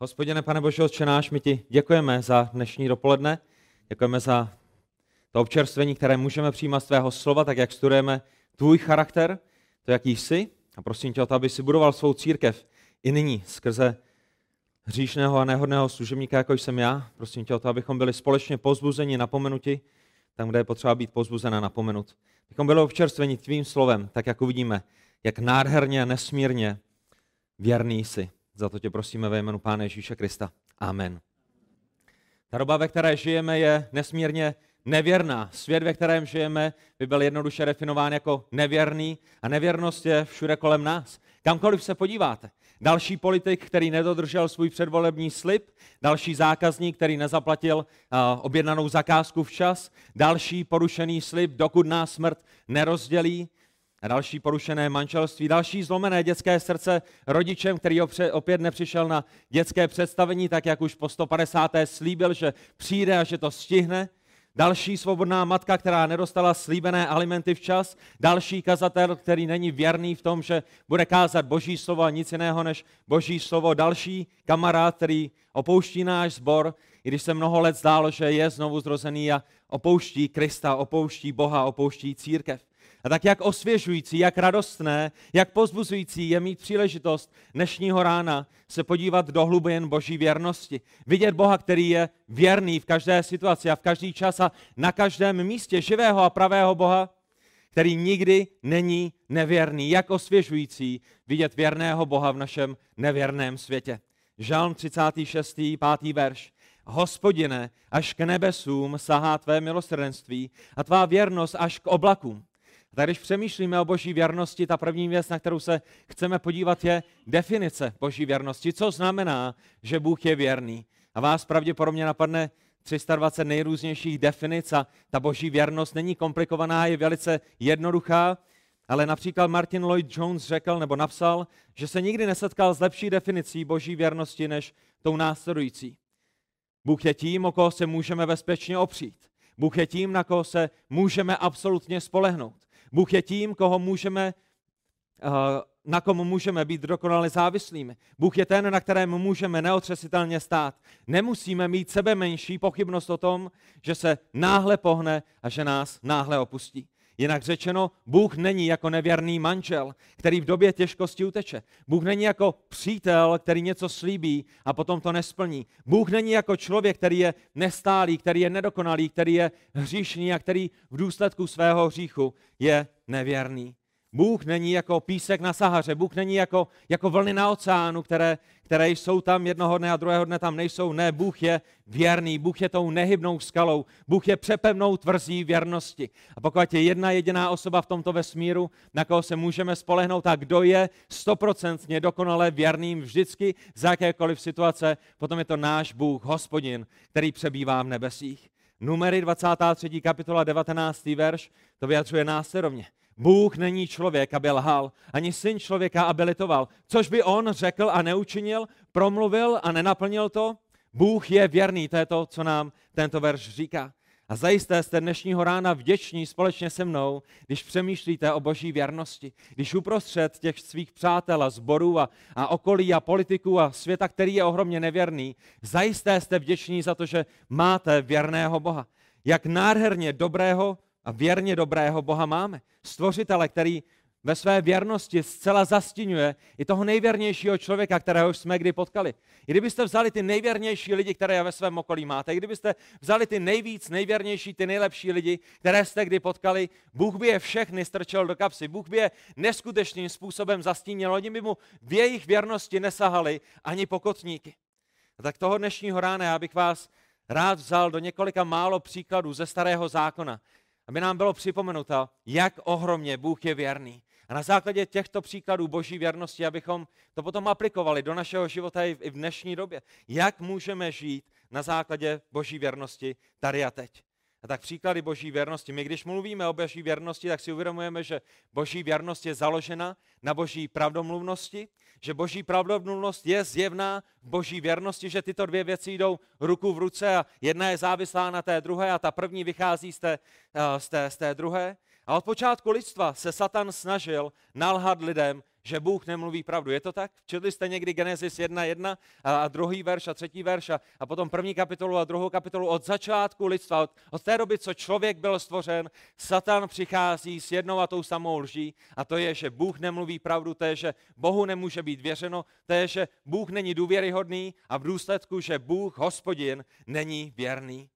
Hospodine, Pane Boží Otče náš, my ti děkujeme za dnešní dopoledne, děkujeme za to občerstvení, které můžeme přijímat z tvého slova, tak jak studujeme tvůj charakter, to, jaký jsi. A prosím tě o to, aby si budoval svou církev i nyní skrze hříšného a nehodného služebníka, jako jsem já. Prosím tě o to, abychom byli společně pozbuzeni, napomenuti, tam, kde je potřeba být pozbuzen a napomenut. Abychom byli občerstveni tvým slovem, tak jak uvidíme, jak nádherně a nesmírně věrný jsi. Za to tě prosíme ve jménu Pána Ježíše Krista. Amen. Ta doba, ve které žijeme, je nesmírně nevěrná. Svět, ve kterém žijeme, by byl jednoduše definován jako nevěrný a nevěrnost je všude kolem nás. Kamkoliv se podíváte. Další politik, který nedodržel svůj předvolební slib, další zákazník, který nezaplatil objednanou zakázku včas, další porušený slib, dokud nás smrt nerozdělí, a další porušené manželství, další zlomené dětské srdce rodičem, který opět nepřišel na dětské představení, tak jak už po 150. slíbil, že přijde a že to stihne. Další svobodná matka, která nedostala slíbené alimenty včas. Další kazatel, který není věrný v tom, že bude kázat Boží slovo a nic jiného než Boží slovo. Další kamarád, který opouští náš sbor, i když se mnoho let zdálo, že je znovu zrozený a opouští Krista, opouští Boha, opouští církev. A tak jak osvěžující, jak radostné, jak pozbuzující je mít příležitost dnešního rána se podívat do hlubin Boží věrnosti. Vidět Boha, který je věrný v každé situaci a v každý čas a na každém místě živého a pravého Boha, který nikdy není nevěrný. Jak osvěžující vidět věrného Boha v našem nevěrném světě. Žalm 36. 5. verš. Hospodine, až k nebesům sahá tvé milosrdenství a tvá věrnost až k oblakům. Tak když přemýšlíme o Boží věrnosti, ta první věc, na kterou se chceme podívat, je definice Boží věrnosti. Co znamená, že Bůh je věrný? A vás pravděpodobně napadne 320 nejrůznějších definic a ta Boží věrnost není komplikovaná, je velice jednoduchá, ale například Martin Lloyd Jones řekl nebo napsal, že se nikdy nesetkal s lepší definicí Boží věrnosti než tou následující. Bůh je tím, o koho se můžeme bezpečně opřít. Bůh je tím, na koho se můžeme absolutně spolehnout. Bůh je tím, na komu můžeme být dokonale závislými. Bůh je ten, na kterém můžeme neotřesitelně stát. Nemusíme mít sebe menší pochybnost o tom, že se náhle pohne a že nás náhle opustí. Jinak řečeno, Bůh není jako nevěrný manžel, který v době těžkosti uteče. Bůh není jako přítel, který něco slíbí a potom to nesplní. Bůh není jako člověk, který je nestálý, který je nedokonalý, který je hříšný a který v důsledku svého hříchu je nevěrný. Bůh není jako písek na Sahaře, Bůh není jako vlny na oceánu, které jsou tam jednoho dne a druhého dne tam nejsou. Ne, Bůh je věrný, Bůh je tou nehybnou skalou, Bůh je přepevnou tvrzí věrnosti. A pokud je jedna jediná osoba v tomto vesmíru, na koho se můžeme spolehnout, tak kdo je 100% dokonale věrným vždycky za jakékoliv situace, potom je to náš Bůh, Hospodin, který přebývá v nebesích. Numery 23. kapitola 19. verš to vyjadřuje následovně. Bůh není člověk, aby lhal, ani syn člověka, aby litoval. Což by on řekl a neučinil, promluvil a nenaplnil to? Bůh je věrný, to je to, co nám tento verš říká. A zajisté jste dnešního rána vděční společně se mnou, když přemýšlíte o Boží věrnosti. Když uprostřed těch svých přátel a zborů a okolí a politiků a světa, který je ohromně nevěrný, zajisté jste vděční za to, že máte věrného Boha. Jak nádherně dobrého a věrně dobrého Boha máme. Stvořitele, který ve své věrnosti zcela zastiňuje i toho nejvěrnějšího člověka, kterého jsme kdy potkali. I kdybyste vzali ty nejvěrnější lidi, které ve svém okolí máte, i kdybyste vzali ty nejvěrnější, ty nejlepší lidi, které jste kdy potkali, Bůh by je všechny strčil do kapsy, Bůh by je neskutečným způsobem zastínil, oni by mu v jejich věrnosti nesahali ani pokotníky. A tak toho dnešního rána já bych vás rád vzal do několika málo příkladů ze Starého zákona, aby nám bylo připomenuto, jak ohromně Bůh je věrný. A na základě těchto příkladů Boží věrnosti, abychom to potom aplikovali do našeho života i v dnešní době. Jak můžeme žít na základě Boží věrnosti tady a teď. A tak příklady Boží věrnosti. My když mluvíme o Boží věrnosti, tak si uvědomujeme, že Boží věrnost je založena na Boží pravdomluvnosti, že Boží pravdomluvnost je zjevná v Boží věrnosti, že tyto dvě věci jdou ruku v ruce a jedna je závislá na té druhé a ta první vychází z té druhé. A od počátku lidstva se Satan snažil nalhat lidem, že Bůh nemluví pravdu. Je to tak? Četli jste někdy Genesis 1.1 a druhý verš a třetí verš a potom první kapitolu a druhou kapitolu. Od začátku lidstva, od té doby, co člověk byl stvořen, Satan přichází s jednou a tou samou lží, a to je, že Bůh nemluví pravdu, to je, že Bohu nemůže být věřeno, to je, že Bůh není důvěryhodný a v důsledku, že Bůh, Hospodin, není věrný.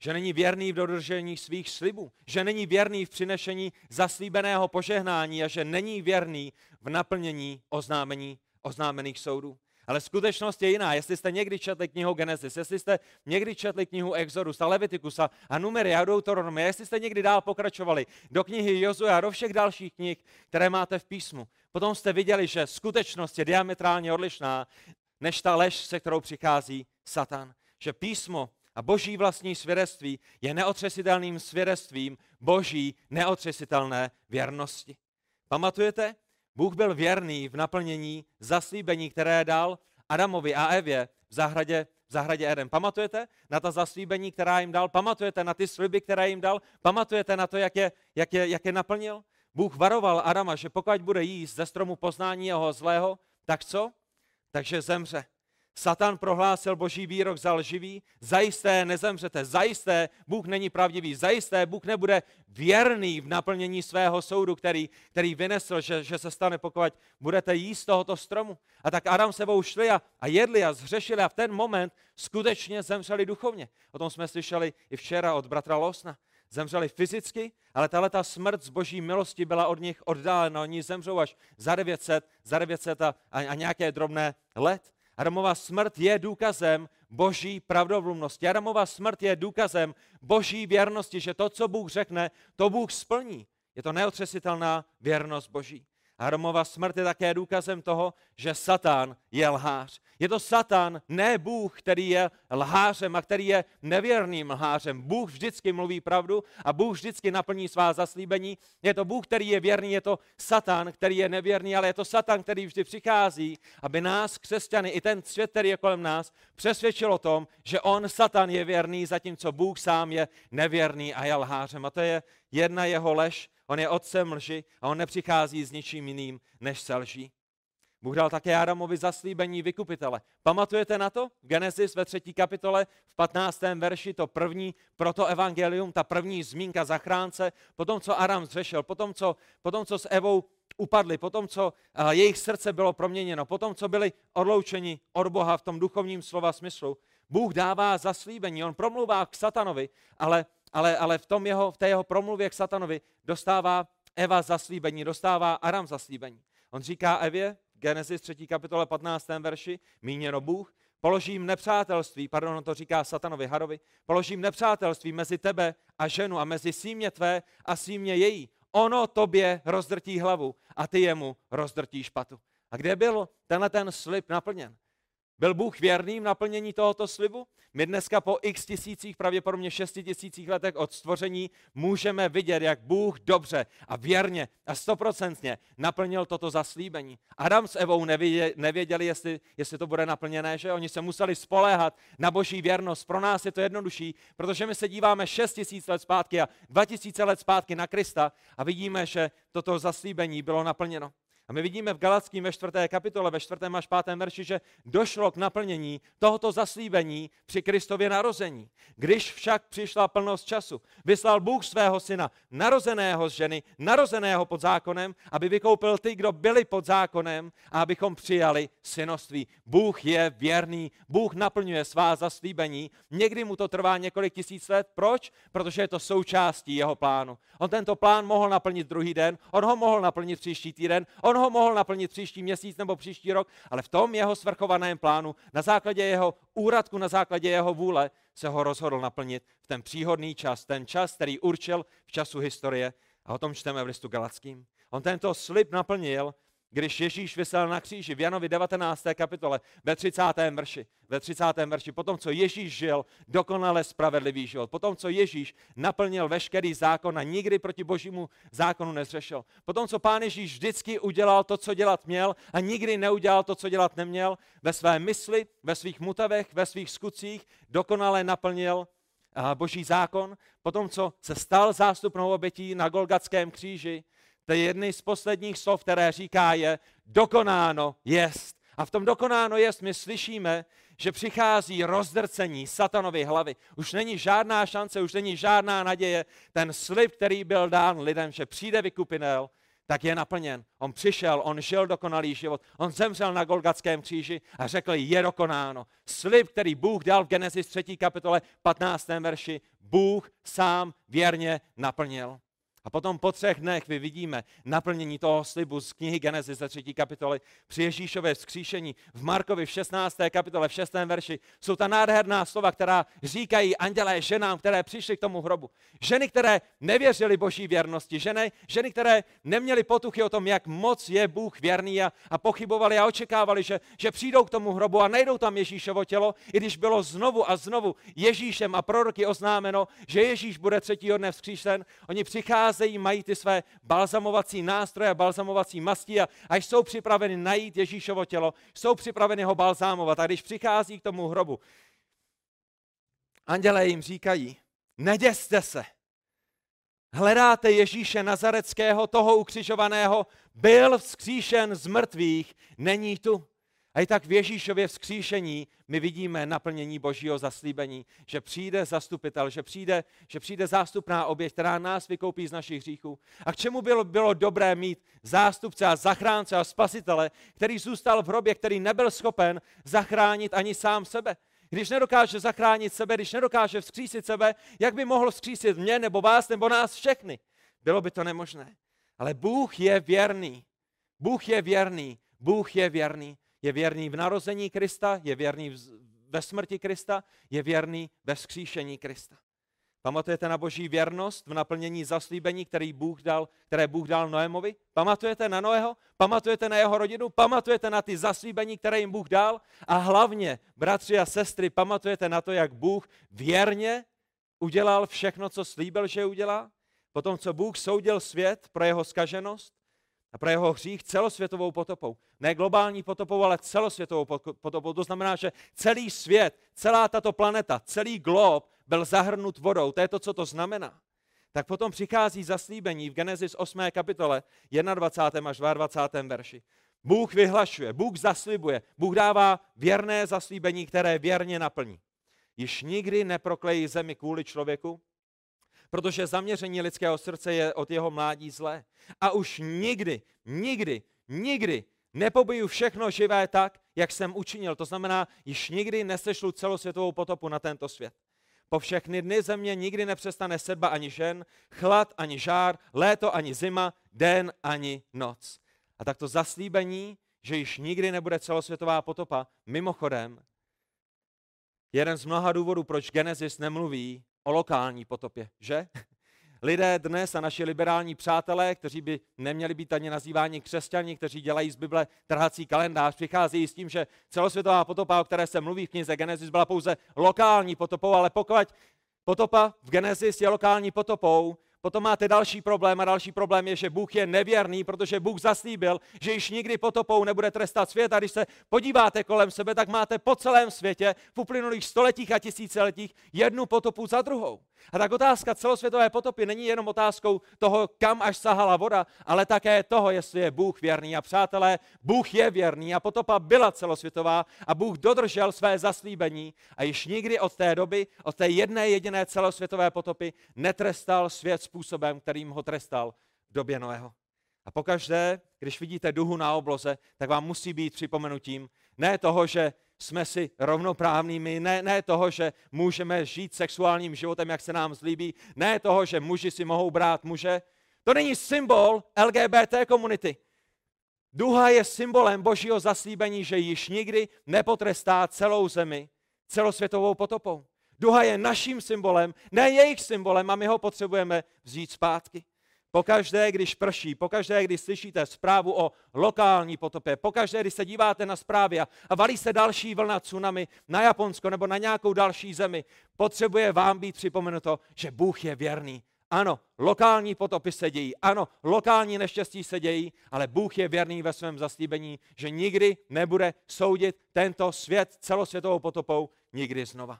Že není věrný v dodržení svých slibů, že není věrný v přinešení zaslíbeného požehnání a že není věrný v naplnění oznámených soudů. Ale skutečnost je jiná. Jestli jste někdy četli knihu Genesis, jestli jste někdy četli knihu Exodus a Leviticus a Numery a Deuteronomie, jestli jste někdy dál pokračovali do knihy Jozue a do všech dalších knih, které máte v písmu, potom jste viděli, že skutečnost je diametrálně odlišná než ta lež, se kterou přichází Satan. Že písmo a Boží vlastní svědectví je neotřesitelným svědectvím Boží neotřesitelné věrnosti. Pamatujete? Bůh byl věrný v naplnění zaslíbení, které dal Adamovi a Evě v zahradě Eden. Pamatujete na ta zaslíbení, která jim dal? Pamatujete na ty sliby, které jim dal? Pamatujete na to, jak je naplnil? Bůh varoval Adama, že pokud bude jíst ze stromu poznání jeho zlého, tak co? Takže zemře. Satan prohlásil Boží výrok za lživý, zajisté nezemřete, zajisté Bůh není pravdivý, zajisté Bůh nebude věrný v naplnění svého soudu, který vynesl, že se stane, pokud budete jíst tohoto stromu. A tak Adam sebou šli a jedli a zhřešili a v ten moment skutečně zemřeli duchovně. O tom jsme slyšeli i včera od bratra Losna. Zemřeli fyzicky, ale tahleta smrt z Boží milosti byla od nich oddálena. Oni zemřou až za 900 a nějaké drobné let. Adamova smrt je důkazem Boží pravdovlumnosti. Adamova smrt je důkazem Boží věrnosti, že to, co Bůh řekne, to Bůh splní. Je to neotřesitelná věrnost Boží. Adamova smrt je také důkazem toho, že Satan je lhář. Je to Satan, ne Bůh, který je lhářem a který je nevěrným lhářem. Bůh vždycky mluví pravdu a Bůh vždycky naplní svá zaslíbení. Je to Bůh, který je věrný, je to Satan, který je nevěrný, ale je to Satan, který vždy přichází, aby nás, křesťany, i ten svět, který je kolem nás, přesvědčil o tom, že on, Satan, je věrný, zatímco Bůh sám je nevěrný a je lhářem. A to je jedna jeho lež. On je otcem lži a on nepřichází s ničím jiným, než se lží. Bůh dal také Adamovi zaslíbení vykupitele. Pamatujete na to? V Genesis ve 3. kapitole v 15. verši to první protoevangelium, ta první zmínka zachránce, potom co Adam zřešil, potom co s Evou upadli, potom co jejich srdce bylo proměněno, potom co byli odloučeni od Boha v tom duchovním slova smyslu. Bůh dává zaslíbení, on promluvá k Satanovi, ale v té jeho promluvě k Satanovi dostává Eva zaslíbení, dostává Adam zaslíbení. On říká Evě, Genesis 3. kapitole 15. verši, míněno Bůh, položím nepřátelství, on to říká Satanovi, Hadovi, položím nepřátelství mezi tebe a ženu a mezi símě tvé a símě její. Ono tobě rozdrtí hlavu a ty jemu rozdrtíš patu. A kde byl ten slib naplněn? Byl Bůh věrný v naplnění tohoto slibu? My dneska po x tisících, pravděpodobně 6 000 letech od stvoření můžeme vidět, jak Bůh dobře a věrně a 100% naplnil toto zaslíbení. Adam s Evou nevěděli, jestli to bude naplněné, že oni se museli spoléhat na Boží věrnost. Pro nás je to jednodušší, protože my se díváme 6 000 let zpátky a 2 000 let zpátky na Krista a vidíme, že toto zaslíbení bylo naplněno. A my vidíme v Galackým ve 4. kapitole, ve 4. až 5. verši, že došlo k naplnění tohoto zaslíbení při Kristově narození. Když však přišla plnost času, vyslal Bůh svého syna, narozeného z ženy, narozeného pod zákonem, aby vykoupil ty, kdo byli pod zákonem, a abychom přijali synoství. Bůh je věrný, Bůh naplňuje svá zaslíbení. Někdy mu to trvá několik tisíc let. Proč? Protože je to součástí jeho plánu. On tento plán mohl naplnit druhý den, on ho mohl naplnit příští týden, on ho mohl naplnit příští měsíc nebo příští rok, ale v tom jeho svrchovaném plánu, na základě jeho úradku, na základě jeho vůle, se ho rozhodl naplnit v ten příhodný čas, ten čas, který určil v času historie. A o tom čteme v listu Galackým. On tento slib naplnil, když Ježíš visel na kříži v Janovi 19. kapitole ve 30. verši, potom, co Ježíš žil dokonale spravedlivý život, potom, co Ježíš naplnil veškerý zákon a nikdy proti Božímu zákonu nezřešil, potom, co Pán Ježíš vždycky udělal to, co dělat měl a nikdy neudělal to, co dělat neměl, ve své mysli, ve svých mutavech, ve svých skutcích dokonale naplnil boží zákon, potom co se stal zástupnou obětí na Golgatském kříži, to je jedný z posledních slov, které říká, je dokonáno jest. A v tom dokonáno jest my slyšíme, že přichází rozdrcení satanovy hlavy. Už není žádná šance, už není žádná naděje. Ten slib, který byl dán lidem, že přijde vykupitel, tak je naplněn. On přišel, on žil dokonalý život, on zemřel na Golgatském kříži a řekl, je dokonáno. Slib, který Bůh dal v Genesis 3. kapitole 15. verši, Bůh sám věrně naplnil. A potom po 3 dnech my vidíme naplnění toho slibu z knihy Genesis ze 3. kapitoly při Ježíšově vzkříšení v Markovi v 16. kapitole v 6. verši. Jsou ta nádherná slova, která říkají andělé ženám, které přišly k tomu hrobu. Ženy, které nevěřily boží věrnosti, ženy, které neměly potuchy o tom, jak moc je Bůh věrný a pochybovali a očekávali, že přijdou k tomu hrobu a najdou tam Ježíšovo tělo, i když bylo znovu a znovu Ježíšem a proroky oznámeno, že Ježíš bude 3. dne vzkříšen. Oni přichází, mají ty své balzamovací nástroje, balzamovací masti a jsou připraveni najít Ježíšovo tělo, jsou připraveni ho balzámovat. A když přichází k tomu hrobu, andělé jim říkají, neděste se, hledáte Ježíše Nazareckého, toho ukřižovaného, byl vzkříšen z mrtvých, není tu. A i tak v Ježíšově vzkříšení my vidíme naplnění božího zaslíbení, že přijde zastupitel, že přijde zástupná oběť, která nás vykoupí z našich hříchů. A k čemu bylo dobré mít zástupce a zachránce a spasitele, který zůstal v hrobě, který nebyl schopen zachránit ani sám sebe? Když nedokáže zachránit sebe, když nedokáže vzkřísit sebe, jak by mohl vzkřísit mě nebo vás nebo nás všechny? Bylo by to nemožné. Ale Bůh je věrný. Bůh je věrný. Bůh je věrný. Je věrný v narození Krista, je věrný ve smrti Krista, je věrný ve vzkříšení Krista. Pamatujete na boží věrnost v naplnění zaslíbení, které Bůh dal Noémovi? Pamatujete na Noého? Pamatujete na jeho rodinu? Pamatujete na ty zaslíbení, které jim Bůh dal? A hlavně, bratři a sestry, pamatujete na to, jak Bůh věrně udělal všechno, co slíbil, že udělá? Potom, co Bůh soudil svět pro jeho zkaženost, a pro jeho hřích celosvětovou potopou. Ne globální potopou, ale celosvětovou potopou. To znamená, že celý svět, celá tato planeta, celý glob byl zahrnut vodou. To je to, co to znamená. Tak potom přichází zaslíbení v Genesis 8. kapitole 21. až 22. verši. Bůh vyhlašuje, Bůh zaslibuje, Bůh dává věrné zaslíbení, které věrně naplní. Již nikdy neproklejí zemi kvůli člověku, protože zaměření lidského srdce je od jeho mládí zlé. A už nikdy nepobiju všechno živé tak, jak jsem učinil. To znamená, již nikdy nesešlu celosvětovou potopu na tento svět. Po všechny dny země nikdy nepřestane sedba ani žen, chlad ani žár, léto ani zima, den ani noc. A tak to zaslíbení, že již nikdy nebude celosvětová potopa, mimochodem, jeden z mnoha důvodů, proč Genesis nemluví o lokální potopě, že? Lidé dnes a naši liberální přátelé, kteří by neměli být ani nazýváni křesťani, kteří dělají z Bible trhací kalendář, přicházejí s tím, že celosvětová potopa, o které se mluví v knize Genesis, byla pouze lokální potopou, ale pokud potopa v Genesis je lokální potopou, potom máte další problém a další problém je, že Bůh je nevěrný, protože Bůh zaslíbil, že již nikdy potopou nebude trestat svět a když se podíváte kolem sebe, tak máte po celém světě v uplynulých stoletích a tisíciletích jednu potopu za druhou. A tak otázka celosvětové potopy není jenom otázkou toho, kam až sahala voda, ale také toho, jestli je Bůh věrný. A přátelé, Bůh je věrný a potopa byla celosvětová a Bůh dodržel své zaslíbení a již nikdy od té doby, od té jedné jediné celosvětové potopy netrestal svět způsobem, kterým ho trestal v době Noého. A pokaždé, když vidíte duhu na obloze, tak vám musí být připomenutím ne toho, že jsme si rovnoprávnými, ne toho, že můžeme žít sexuálním životem, jak se nám zlíbí, ne toho, že muži si mohou brát muže. To není symbol LGBT komunity. Duha je symbolem božího zaslíbení, že již nikdy nepotrestá celou zemi celosvětovou potopou. Duha je naším symbolem, ne jejich symbolem a my ho potřebujeme vzít zpátky. Pokaždé, když prší, pokaždé, když slyšíte zprávu o lokální potopě, pokaždé, když se díváte na zprávy a valí se další vlna tsunami na Japonsko nebo na nějakou další zemi, potřebuje vám být připomenuto, že Bůh je věrný. Ano, lokální potopy se dějí, ano, lokální neštěstí se dějí, ale Bůh je věrný ve svém zaslíbení, že nikdy nebude soudit tento svět celosvětovou potopou nikdy znova.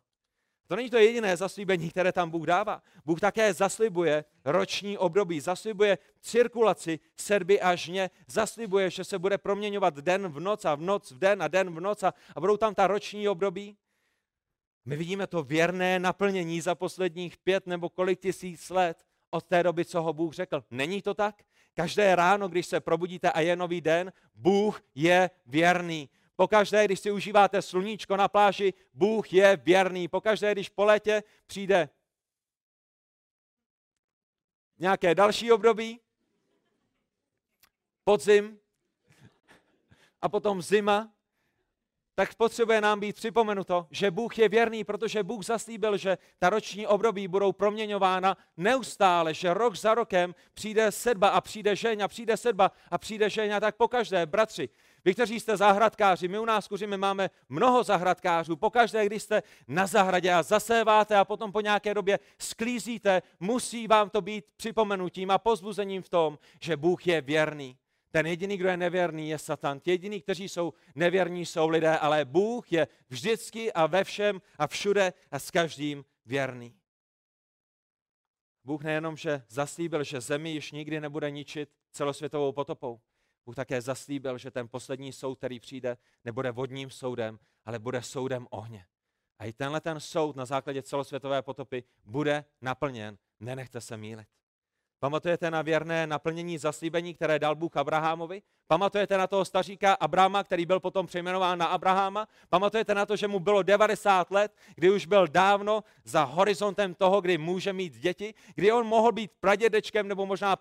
To není to jediné zaslíbení, které tam Bůh dává. Bůh také zaslibuje roční období, zaslibuje cirkulaci sedby a žně, zaslibuje, že se bude proměňovat den v noc a v noc v den a den v noc a budou tam ta roční období. My vidíme to věrné naplnění za posledních 5 nebo kolik tisíc let od té doby, co ho Bůh řekl. Není to tak? Každé ráno, když se probudíte a je nový den, Bůh je věrný. Pokaždé, když si užíváte sluníčko na pláži, Bůh je věrný. Pokaždé, když po létě přijde nějaké další období, podzim a potom zima, tak potřebuje nám být připomenuto, že Bůh je věrný, protože Bůh zaslíbil, že ta roční období budou proměňována neustále, že rok za rokem přijde sedba a přijde žeň a přijde sedba a přijde žeň a tak pokaždé, bratři. Vy, kteří jste zahradkáři, my u nás kuříme máme mnoho zahradkářů. Pokaždé, když jste na zahradě a zaséváte a potom po nějaké době sklízíte, musí vám to být připomenutím a pozbuzením v tom, že Bůh je věrný. Ten jediný, kdo je nevěrný, je Satan. Jediní, kteří jsou nevěrní, jsou lidé, ale Bůh je vždycky a ve všem a všude a s každým věrný. Bůh nejenom, že zaslíbil, že zemi již nikdy nebude ničit celosvětovou potopou. Bůh také zaslíbil, že ten poslední soud, který přijde, nebude vodním soudem, ale bude soudem ohně. A i tenhle ten soud na základě celosvětové potopy bude naplněn. Nenechte se mýlit. Pamatujete na věrné naplnění zaslíbení, které dal Bůh Abrahamovi? Pamatujete na toho staříka Abrahama, který byl potom přejmenován na Abrahama? Pamatujete na to, že mu bylo 90 let, kdy už byl dávno za horizontem toho, kdy může mít děti, kdy on mohl být pradědečkem nebo možná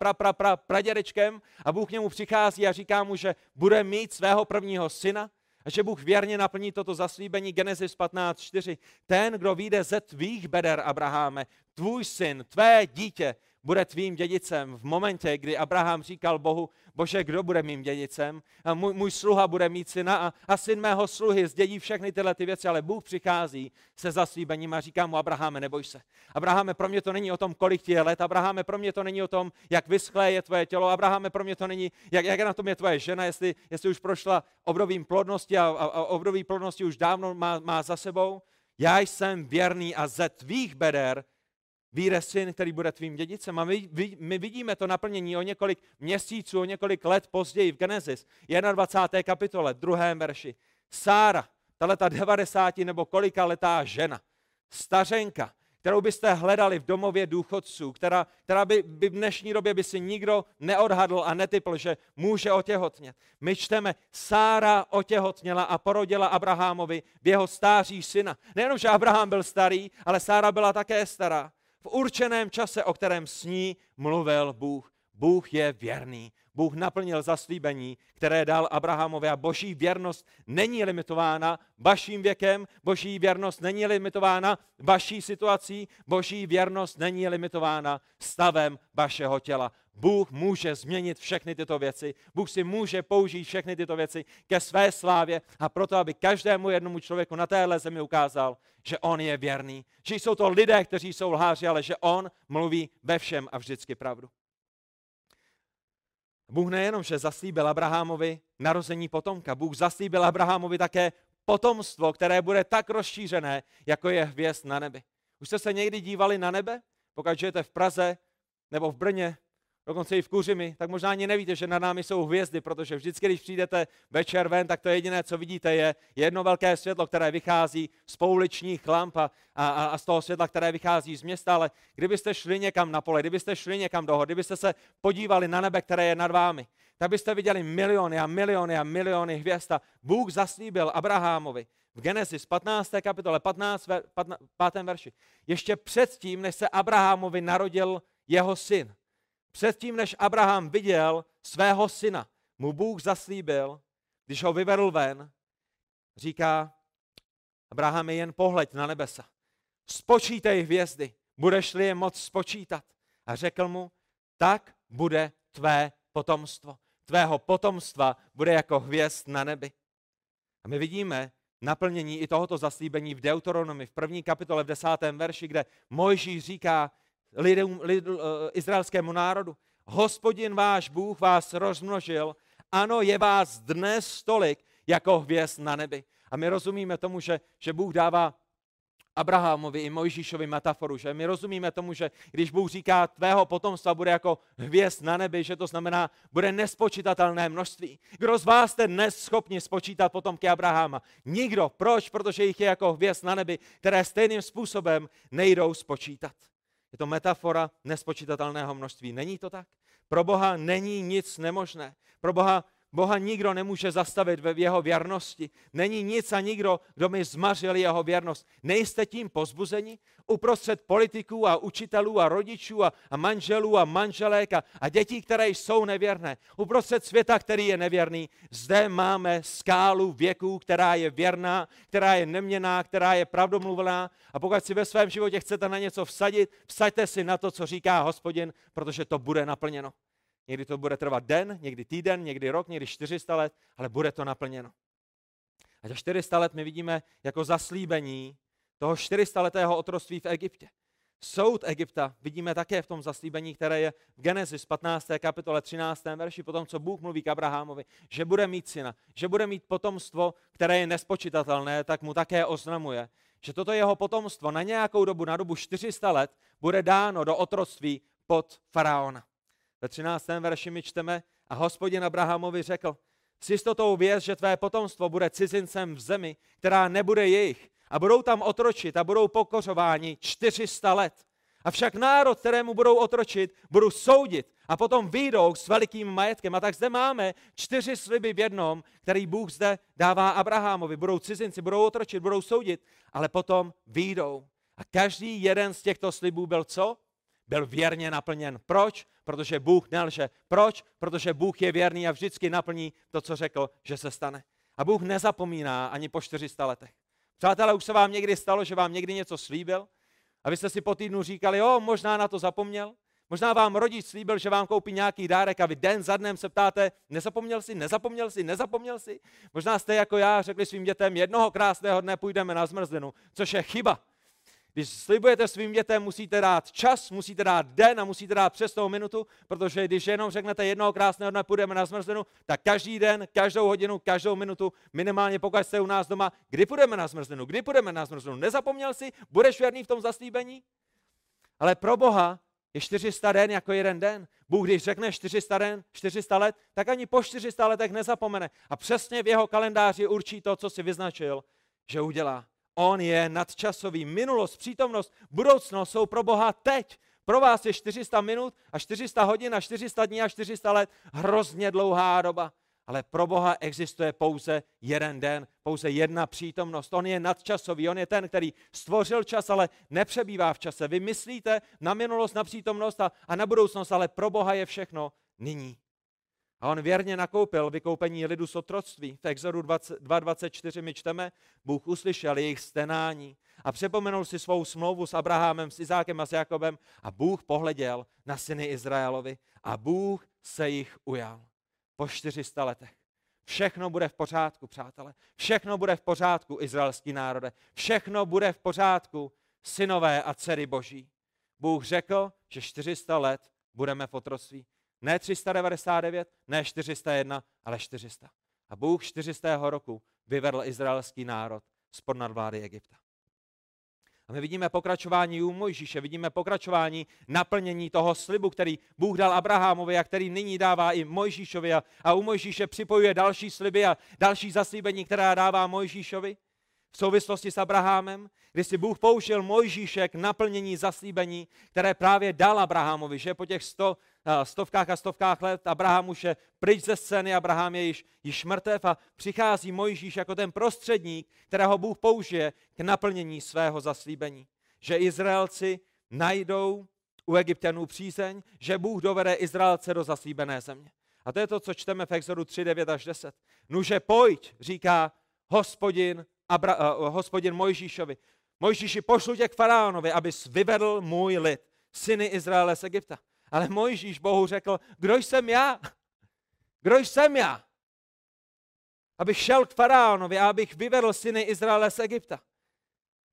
pradědečkem a Bůh k němu přichází a říká mu, že bude mít svého prvního syna? A že Bůh věrně naplní toto zaslíbení Genesis 15:4. Ten, kdo vyjde ze tvých beder, Abraháme, tvůj syn, tvé dítě, bude tvým dědicem. V momentě, kdy Abraham říkal Bohu, Bože, kdo bude mým dědicem? A můj sluha bude mít syna a syn mého sluhy zdědí všechny tyhle ty věci, ale Bůh přichází se zaslíbením a říká mu, Abraháme, neboj se. Abraháme, pro mě to není o tom, kolik ti je let. Abraháme, pro mě to není o tom, jak vyschlé je tvoje tělo. Abraháme, pro mě to není, jak na tom je tvoje žena, jestli už prošla obdobím plodnosti a období plodnosti už dávno má za sebou. Já jsem věrný a ze tvých beder vyjde syn, který bude tvým dědicem. A my vidíme to naplnění o několik měsíců, o několik let později v Genesis 21. kapitole, 2. verši. Sára, tato 90 nebo kolika letá žena, stařenka, kterou byste hledali v domově důchodců, která by v dnešní době by si nikdo neodhadl a netypl, že může otěhotnět. My čteme, Sára otěhotněla a porodila Abrahamovi v jeho stáří syna. Nejenom, že Abraham byl starý, ale Sára byla také stará. V určeném čase, o kterém s ní mluvil Bůh. Bůh je věrný. Bůh naplnil zaslíbení, které dal Abrahamovi a boží věrnost není limitována vaším věkem, boží věrnost není limitována vaší situací, boží věrnost není limitována stavem vašeho těla. Bůh může změnit všechny tyto věci, Bůh si může použít všechny tyto věci ke své slávě a proto, aby každému jednomu člověku na téhle zemi ukázal, že on je věrný, že jsou to lidé, kteří jsou lháři, ale že on mluví ve všem a vždycky pravdu. Bůh nejenom, že zaslíbil Abrahamovi narození potomka, Bůh zaslíbil Abrahamovi také potomstvo, které bude tak rozšířené, jako je hvězd na nebi. Už jste se někdy dívali na nebe? Pokud žijete v Praze nebo v Brně, dokonce i v Kuřimi, tak možná ani nevíte, že nad námi jsou hvězdy, protože vždycky, když přijdete večer ven, tak to jediné, co vidíte, je jedno velké světlo, které vychází z pouličních lamp a z toho světla, které vychází z města, ale kdybyste šli někam na pole, kdybyste šli někam do hor, kdybyste se podívali na nebe, které je nad vámi, tak byste viděli miliony a miliony a miliony hvězd. Bůh zaslíbil Abrahamovi v Genesis 15. kapitole 5. verši. Ještě předtím, než se Abrahamovi narodil jeho syn, předtím, než Abraham viděl svého syna, mu Bůh zaslíbil, když ho vyvedl ven, říká, Abraham, jen pohleď na nebesa. Spočítej hvězdy, budeš-li je moc spočítat. A řekl mu, tak bude tvé potomstvo. Tvého potomstva bude jako hvězd na nebi. A my vidíme naplnění i tohoto zaslíbení v Deuteronomii, v 1. kapitole, v 10. verši, kde Mojžíš říká, izraelskému národu. Hospodin váš Bůh vás rozmnožil, ano, je vás dnes tolik, jako hvězd na nebi. A my rozumíme tomu, že Bůh dává Abrahamovi i Mojžíšovi metaforu, že my rozumíme tomu, že když Bůh říká, tvého potomstva bude jako hvězd na nebi, že to znamená, bude nespočítatelné množství. Kdo z vás jste dnes schopni spočítat potomky Abrahama? Nikdo. Proč? Protože jich je jako hvězd na nebi, které stejným způsobem nejdou spočítat. Je to metafora nespočítatelného množství. Není to tak? Pro Boha není nic nemožné. Pro Boha nikdo nemůže zastavit v jeho věrnosti. Není nic a nikdo, kdo by zmařil jeho věrnost. Nejste tím pozbuzeni? Uprostřed politiků a učitelů a rodičů a manželů a manželek a dětí, které jsou nevěrné. Uprostřed světa, který je nevěrný. Zde máme skálu věků, která je věrná, která je neměnná, která je pravdomluvná. A pokud si ve svém životě chcete na něco vsadit, vsaďte si na to, co říká Hospodin, protože to bude naplněno. Někdy to bude trvat den, někdy týden, někdy rok, někdy 400 let, ale bude to naplněno. A těch 400 let my vidíme jako zaslíbení toho 400letého otroctví v Egyptě. Soud Egypta vidíme také v tom zaslíbení, které je v Genesis 15. kapitole 13. verši, potom co Bůh mluví k Abrahamovi, že bude mít syna, že bude mít potomstvo, které je nespočitatelné, tak mu také oznamuje, že toto jeho potomstvo na nějakou dobu, na dobu 400 let, bude dáno do otroctví pod faraona. Ve 13. verši my čteme, a Hospodin Abrahamovi řekl, s jistotou věř, že tvé potomstvo bude cizincem v zemi, která nebude jejich, a budou tam otročit a budou pokořováni 400 let. Avšak národ, kterému budou otročit, budou soudit a potom vyjdou s velikým majetkem. A tak zde máme 4 sliby v jednom, který Bůh zde dává Abrahamovi. Budou cizinci, budou otročit, budou soudit, ale potom vyjdou. A každý jeden z těchto slibů byl co? Byl věrně naplněn. Proč? Protože Bůh nelže. Proč? Protože Bůh je věrný a vždycky naplní to, co řekl, že se stane. A Bůh nezapomíná ani po 400 letech. Přátelé, už se vám někdy stalo, že vám někdy něco slíbil a vy jste si po týdnu říkali, jo, možná na to zapomněl, možná vám rodič slíbil, že vám koupí nějaký dárek a vy den za dnem se ptáte, nezapomněl jsi? Možná jste jako já řekli svým dětem, jednoho krásného dne půjdeme na zmrzlinu, což je chyba. Když slibujete svým dětem, musíte dát čas, musíte dát den a musíte dát přesnou minutu, protože když jenom řeknete jednoho krásného dne půjdeme na zmrzlinu, tak každý den, každou hodinu, každou minutu, minimálně pokud jste u nás doma, kdy půjdeme na zmrzlinu, nezapomněl jsi, budeš věrný v tom zaslíbení? Ale pro Boha je 400 den jako jeden den. Bůh, když řekne 400 let, tak ani po 400 letech nezapomene. A přesně v jeho kalendáři určí to, co si vyznačil, že udělá. On je nadčasový. Minulost, přítomnost, budoucnost jsou pro Boha teď. Pro vás je 400 minut a 400 hodin a 400 dní a 400 let hrozně dlouhá doba. Ale pro Boha existuje pouze jeden den, pouze jedna přítomnost. On je nadčasový, on je ten, který stvořil čas, ale nepřebývá v čase. Vy myslíte na minulost, na přítomnost a na budoucnost, ale pro Boha je všechno nyní. A on věrně nakoupil vykoupení lidu z otroctví. V Exodu 2.24 my čteme, Bůh uslyšel jejich stenání a připomenul si svou smlouvu s Abrahamem, s Izákem a s Jakobem a Bůh pohleděl na syny Izraelovi a Bůh se jich ujal po 400 letech. Všechno bude v pořádku, přátelé. Všechno bude v pořádku, izraelský národe. Všechno bude v pořádku, synové a dcery Boží. Bůh řekl, že 400 let budeme v otroctví. Ne 399, ne 401, ale 400. A Bůh 400. roku vyvedl izraelský národ spod nadvlády Egypta. A my vidíme pokračování u Mojžíše, vidíme pokračování naplnění toho slibu, který Bůh dal Abrahamovi a který nyní dává i Mojžíšovi a u Mojžíše připojuje další sliby a další zaslíbení, která dává Mojžíšovi v souvislosti s Abrahamem, kdy si Bůh použil Mojžíše k naplnění zaslíbení, které právě dal Abrahamovi, že po těch stovkách let Abraham už je pryč ze scény, Abraham je již mrtev a přichází Mojžíš jako ten prostředník, kterého Bůh použije k naplnění svého zaslíbení. Že Izraelci najdou u Egypťanů přízeň, že Bůh dovede Izraelce do zaslíbené země. A to je to, co čteme v Exodu 3.9 až 10. Nuže pojď, říká Hospodin Mojžíšovi. Mojžíši, pošlu tě k faraonovi, abys vyvedl můj lid, syny Izraele z Egypta. Ale Mojžíš Bohu řekl, kdo jsem já? Abych šel k faraonovi a abych vyvedl syny Izraele z Egypta.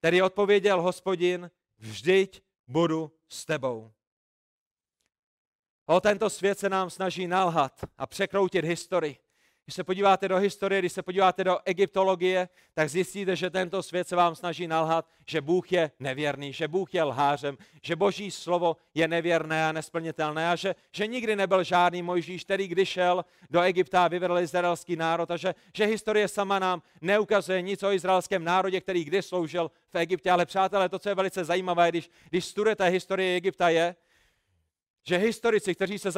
Tedy odpověděl Hospodin, vždyť budu s tebou. O tento svět se nám snaží nalhat a překroutit historii. Když se podíváte do historie, když se podíváte do egyptologie, tak zjistíte, že tento svět se vám snaží nalhat, že Bůh je nevěrný, že Bůh je lhářem, že Boží slovo je nevěrné a nesplnitelné a že nikdy nebyl žádný Mojžíš, který když šel do Egypta a vyvedl izraelský národ a že historie sama nám neukazuje nic o izraelském národě, který kdy sloužil v Egyptě. Ale přátelé, to, co je velice zajímavé, když studujete historii Egypta, je, že historici, kteří se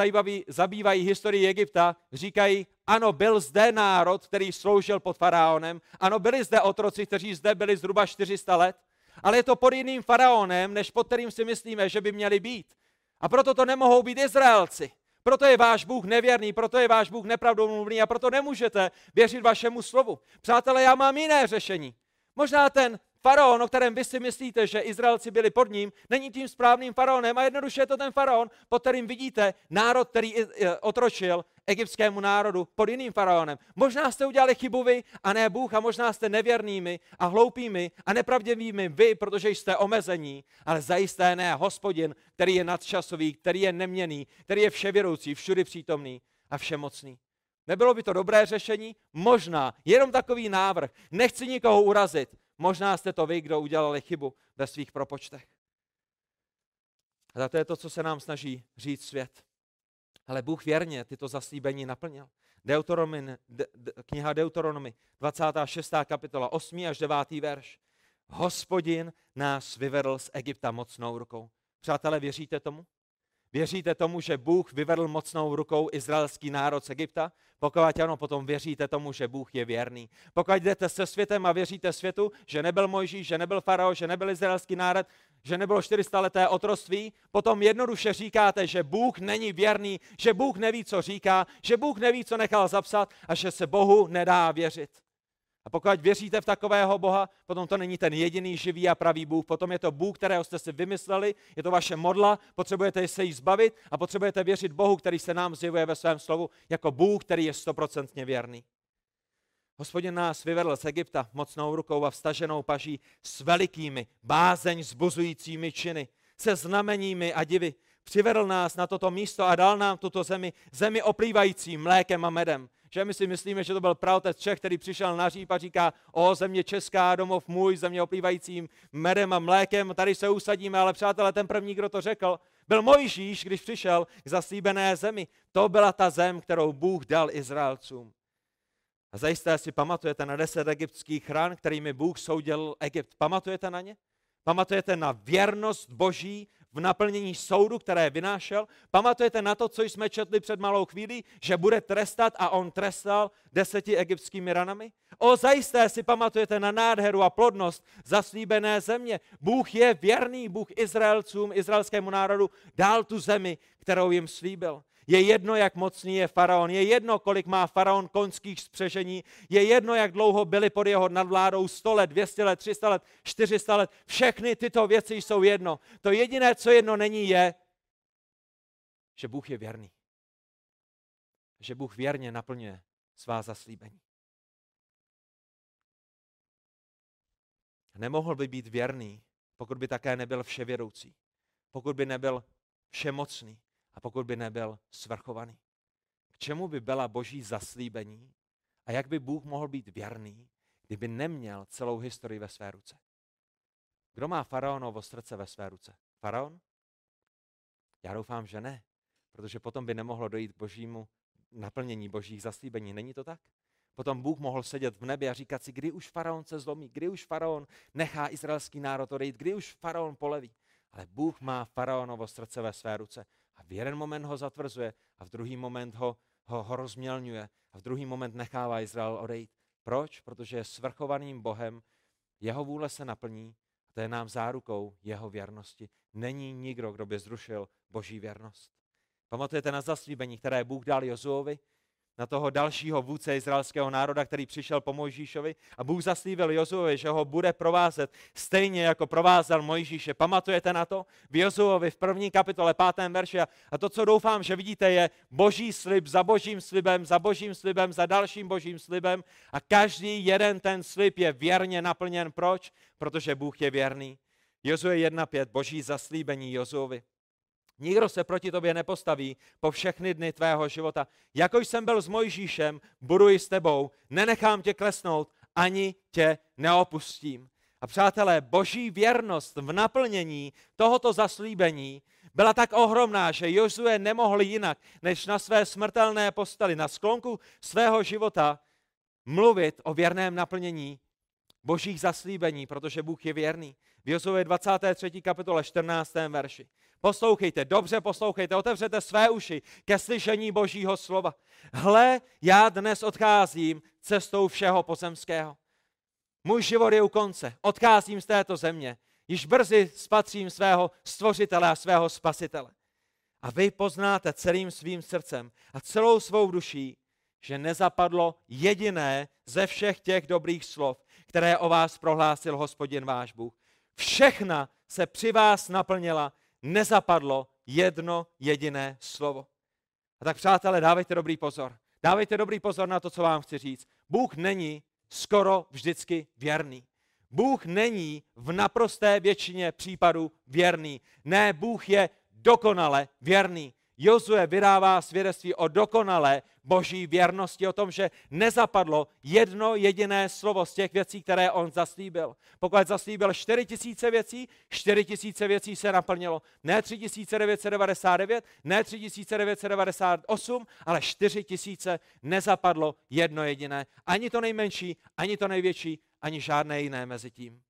zabývají historií Egypta, říkají, ano, byl zde národ, který sloužil pod faraonem, ano, byli zde otroci, kteří zde byli zhruba 400 let, ale je to pod jiným faraonem, než pod kterým si myslíme, že by měli být. A proto to nemohou být Izraelci. Proto je váš Bůh nevěrný, proto je váš Bůh nepravdomluvný a proto nemůžete věřit vašemu slovu. Přátelé, já mám jiné řešení. Možná ten faraon, o kterém vy si myslíte, že Izraelci byli pod ním, není tím správným faraonem a jednoduše je to ten faraon, pod kterým vidíte národ, který otročil egyptskému národu pod jiným faraonem. Možná jste udělali chybu vy a ne Bůh a možná jste nevěrnými a hloupými a nepravdivými vy, protože jste omezení, ale zajisté ne Hospodin, který je nadčasový, který je neměnný, který je vševědoucí, všudy přítomný a všemocný. Nebylo by to dobré řešení? Možná, jenom takový návrh. Nechci nikoho urazit. Možná jste to vy, kdo udělali chybu ve svých propočtech. A to je to, co se nám snaží říct svět. Ale Bůh věrně tyto zaslíbení naplnil. Kniha Deuteronomy, 26. kapitola, 8. až 9. verš. Hospodin nás vyvedl z Egypta mocnou rukou. Přátelé, věříte tomu? Věříte tomu, že Bůh vyvedl mocnou rukou izraelský národ z Egypta? Pokud ano, potom věříte tomu, že Bůh je věrný. Pokud jdete se světem a věříte světu, že nebyl Mojžíš, že nebyl farao, že nebyl izraelský národ, že nebylo 400leté otroctví, potom jednoduše říkáte, že Bůh není věrný, že Bůh neví, co říká, že Bůh neví, co nechal zapsat a že se Bohu nedá věřit. A pokud věříte v takového Boha, potom to není ten jediný živý a pravý Bůh, potom je to Bůh, kterého jste si vymysleli, je to vaše modla, potřebujete se jí zbavit a potřebujete věřit Bohu, který se nám zjevuje ve svém slovu, jako Bůh, který je 100% věrný. Hospodin nás vyvedl z Egypta mocnou rukou a vstaženou paží s velikými, bázeň zbuzujícími činy, se znameními a divy. Přivedl nás na toto místo a dal nám tuto zemi, zemi oplývající mlékem a medem. Že my si myslíme, že to byl praotec Čech, který přišel na říp a říká, o země česká, domov můj, země oplývajícím medem a mlékem, tady se usadíme, ale přátelé, ten první, kdo to řekl, byl Mojžíš, když přišel k zaslíbené zemi. To byla ta zem, kterou Bůh dal Izraelcům. A zajisté si pamatujete na 10 egyptských ran, kterými Bůh soudil Egypt. Pamatujete na ně? Pamatujete na věrnost Boží v naplnění soudu, které vynášel? Pamatujete na to, co jsme četli před malou chvílí, že bude trestat a on trestal 10 egyptskými ranami? O zajisté si pamatujete na nádheru a plodnost zaslíbené země. Bůh je věrný, Bůh Izraelcům, izraelskému národu dal tu zemi, kterou jim slíbil. Je jedno, jak mocný je faraon, je jedno, kolik má faraon konských spřežení, je jedno, jak dlouho byli pod jeho nadvládou 100 let, 200 let, 300 let, 400 let. Všechny tyto věci jsou jedno. To jediné, co jedno není, je, že Bůh je věrný. Že Bůh věrně naplňuje svá zaslíbení. Nemohl by být věrný, pokud by také nebyl vševědoucí, pokud by nebyl všemocný. A pokud by nebyl svrchovaný. K čemu by byla Boží zaslíbení a jak by Bůh mohl být věrný, kdyby neměl celou historii ve své ruce? Kdo má faraonovo srdce ve své ruce? Faraon? Já doufám, že ne, protože potom by nemohlo dojít k Božímu naplnění Božích zaslíbení. Není to tak? Potom Bůh mohl sedět v nebi a říkat si, kdy už faraon se zlomí, kdy už faraon nechá izraelský národ odejít, kdy už faraon poleví. Ale Bůh má faraonovo srdce ve své ruce. A v jeden moment ho zatvrzuje a v druhý moment ho rozmělňuje a v druhý moment nechává Izrael odejít. Proč? Protože je svrchovaným Bohem, jeho vůle se naplní a to je nám zárukou jeho věrnosti. Není nikdo, kdo by zrušil Boží věrnost. Pamatujete na zaslíbení, které Bůh dal Jozuovi? Na toho dalšího vůdce izraelského národa, který přišel po Mojžíšovi a Bůh zaslíbil Jozuovi, že ho bude provázet stejně jako provázal Mojžíše. Pamatujete na to? V Jozuovi v 1. kapitole 5. verši a to, co doufám, že vidíte, je Boží slib za Božím slibem, za Božím slibem, za dalším Božím slibem a každý jeden ten slib je věrně naplněn. Proč? Protože Bůh je věrný. Jozue 1.5. Boží zaslíbení Jozuovi. Nikdo se proti tobě nepostaví po všechny dny tvého života. Jako jsem byl s Mojžíšem, budu i s tebou, nenechám tě klesnout, ani tě neopustím. A přátelé, boží věrnost v naplnění tohoto zaslíbení byla tak ohromná, že Jozue nemohl jinak, než na své smrtelné posteli, na sklonku svého života, mluvit o věrném naplnění božích zaslíbení, protože Bůh je věrný. V Jozue 23. kapitole 14. verši. Poslouchejte, dobře poslouchejte, otevřete své uši ke slyšení božího slova. Hle, já dnes odcházím cestou všeho pozemského. Můj život je u konce, odcházím z této země, již brzy spatřím svého stvořitele a svého spasitele. A vy poznáte celým svým srdcem a celou svou duší, že nezapadlo jediné ze všech těch dobrých slov, které o vás prohlásil Hospodin váš Bůh. Všechna se při vás naplnila, nezapadlo jedno jediné slovo. A tak přátelé, dávejte dobrý pozor. Dávejte dobrý pozor na to, co vám chci říct. Bůh není skoro vždycky věrný. Bůh není v naprosté většině případů věrný. Ne, Bůh je dokonale věrný. Jozue vydává svědectví o dokonalé boží věrnosti, o tom, že nezapadlo jedno jediné slovo z těch věcí, které on zaslíbil. Pokud zaslíbil 4000 věcí, 4000 věcí se naplnilo. Ne 3999, ne 3998, ale 4000 nezapadlo jedno jediné. Ani to nejmenší, ani to největší, ani žádné jiné mezi tím.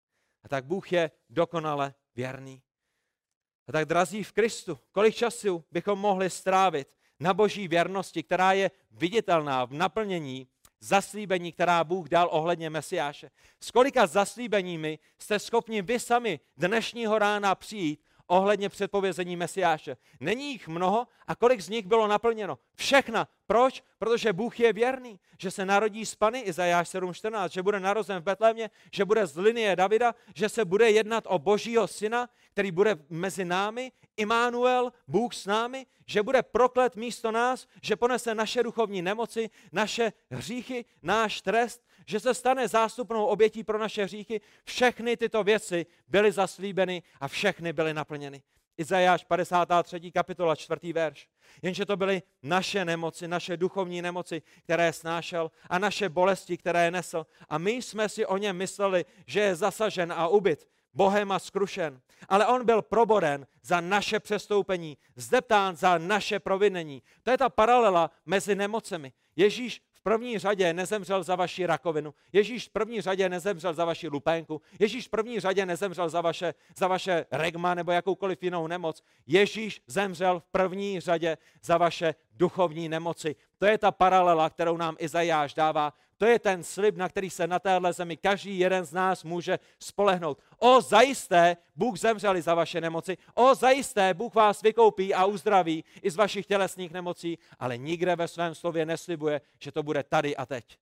A tak Bůh je dokonale věrný. A tak, drazí v Kristu, kolik času bychom mohli strávit na boží věrnosti, která je viditelná v naplnění zaslíbení, která Bůh dal ohledně Mesiáše. S kolika zaslíbeními jste schopni vy sami dnešního rána přijít ohledně předpovězení Mesiáše? Není jich mnoho a kolik z nich bylo naplněno? Všechna. Proč? Protože Bůh je věrný, že se narodí z Pany, Izajáš 7.14, že bude narozen v Betlémě, že bude z linie Davida, že se bude jednat o božího syna, který bude mezi námi, Immanuel, Bůh s námi, že bude proklet místo nás, že ponese naše duchovní nemoci, naše hříchy, náš trest, že se stane zástupnou obětí pro naše hříchy. Všechny tyto věci byly zaslíbeny a všechny byly naplněny. Izajáš 53. kapitola 4. verš. Jenže to byly naše nemoci, naše duchovní nemoci, které snášel a naše bolesti, které nesl. A my jsme si o něm mysleli, že je zasažen a ubyt, Bohem a zkrušen. Ale on byl proboden za naše přestoupení, zdeptán za naše provinění. To je ta paralela mezi nemocemi. Ježíš v první řadě nezemřel za vaši rakovinu. Ježíš v první řadě nezemřel za vaši lupénku. Ježíš v první řadě nezemřel za vaše regma nebo jakoukoliv jinou nemoc. Ježíš zemřel v první řadě za vaše duchovní nemoci. To je ta paralela, kterou nám Izajáš dává. To je ten slib, na který se na téhle zemi každý jeden z nás může spolehnout. O zajisté, Bůh zemřel i za vaše nemoci. O zajisté, Bůh vás vykoupí a uzdraví i z vašich tělesných nemocí, ale nikde ve svém slově neslibuje, že to bude tady a teď.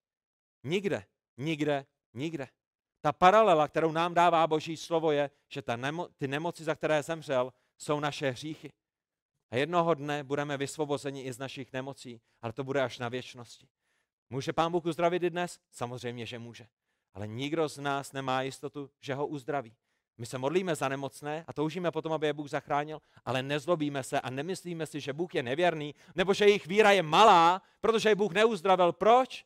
Nikde, nikde, nikde. Ta paralela, kterou nám dává boží slovo, je, že ty nemoci, za které zemřel, jsou naše hříchy. A jednoho dne budeme vysvobozeni i z našich nemocí, ale to bude až na věčnosti. Může Pán Bůh uzdravit i dnes? Samozřejmě, že může. Ale nikdo z nás nemá jistotu, že ho uzdraví. My se modlíme za nemocné a toužíme potom, aby je Bůh zachránil, ale nezlobíme se a nemyslíme si, že Bůh je nevěrný, nebo že jejich víra je malá, protože je Bůh neuzdravil. Proč?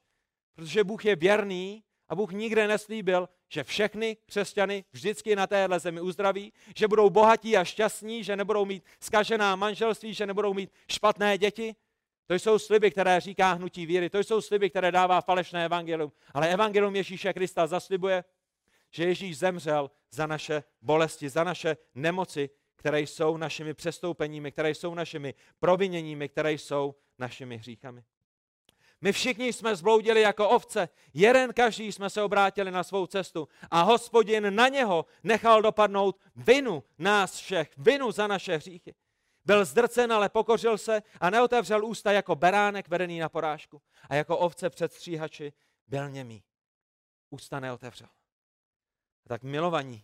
Protože Bůh je věrný a Bůh nikde neslíbil, že všechny křesťany vždycky na téhle zemi uzdraví, že budou bohatí a šťastní, že nebudou mít zkažená manželství, že nebudou mít špatné děti. To jsou sliby, které říká hnutí víry, to jsou sliby, které dává falešné evangelium. Ale evangelium Ježíše Krista zaslibuje, že Ježíš zemřel za naše bolesti, za naše nemoci, které jsou našimi přestoupeními, které jsou našimi proviněními, které jsou našimi hříchami. My všichni jsme zbloudili jako ovce, jeden každý jsme se obrátili na svou cestu a Hospodin na něho nechal dopadnout vinu nás všech, vinu za naše hříchy. Byl zdrcen, ale pokořil se a neotevřel ústa jako beránek vedený na porážku a jako ovce před stříhači byl němý. Ústa neotevřel. A tak milovaní,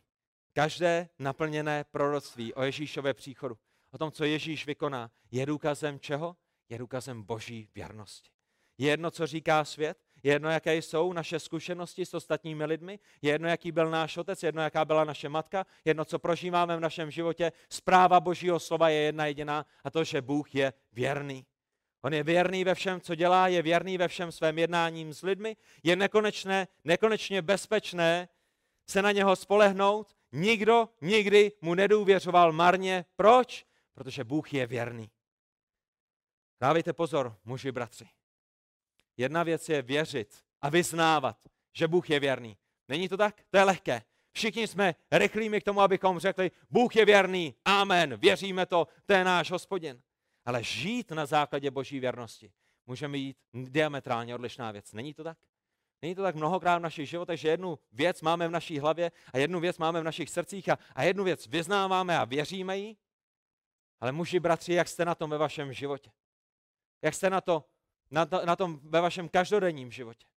každé naplněné proroctví o Ježíšově příchodu, o tom, co Ježíš vykoná, je důkazem čeho? Je důkazem boží věrnosti. Je jedno, co říká svět, je jedno, jaké jsou naše zkušenosti s ostatními lidmi, je jedno, jaký byl náš otec, je jedno, jaká byla naše matka, je jedno, co prožíváme v našem životě, zpráva Božího slova je jedna jediná a to, že Bůh je věrný. On je věrný ve všem, co dělá, je věrný ve všem svém jednáním s lidmi, je nekonečně bezpečné se na něho spolehnout. Nikdo nikdy mu nedůvěřoval marně. Proč? Protože Bůh je věrný. Dávejte pozor, muži, bratři. Jedna věc je věřit a vyznávat, že Bůh je věrný. Není to tak? To je lehké. Všichni jsme rychlými k tomu, abychom řekli, Bůh je věrný, amen, věříme to, to je náš Hospodin. Ale žít na základě Boží věrnosti můžeme jít diametrálně odlišná věc. Není to tak? Není to tak mnohokrát v našich životech, že jednu věc máme v naší hlavě a jednu věc máme v našich srdcích a jednu věc vyznáváme a věříme jí? Ale muži, bratři, jak jste na tom ve vašem životě? Jak jste na tom ve vašem každodenním životě?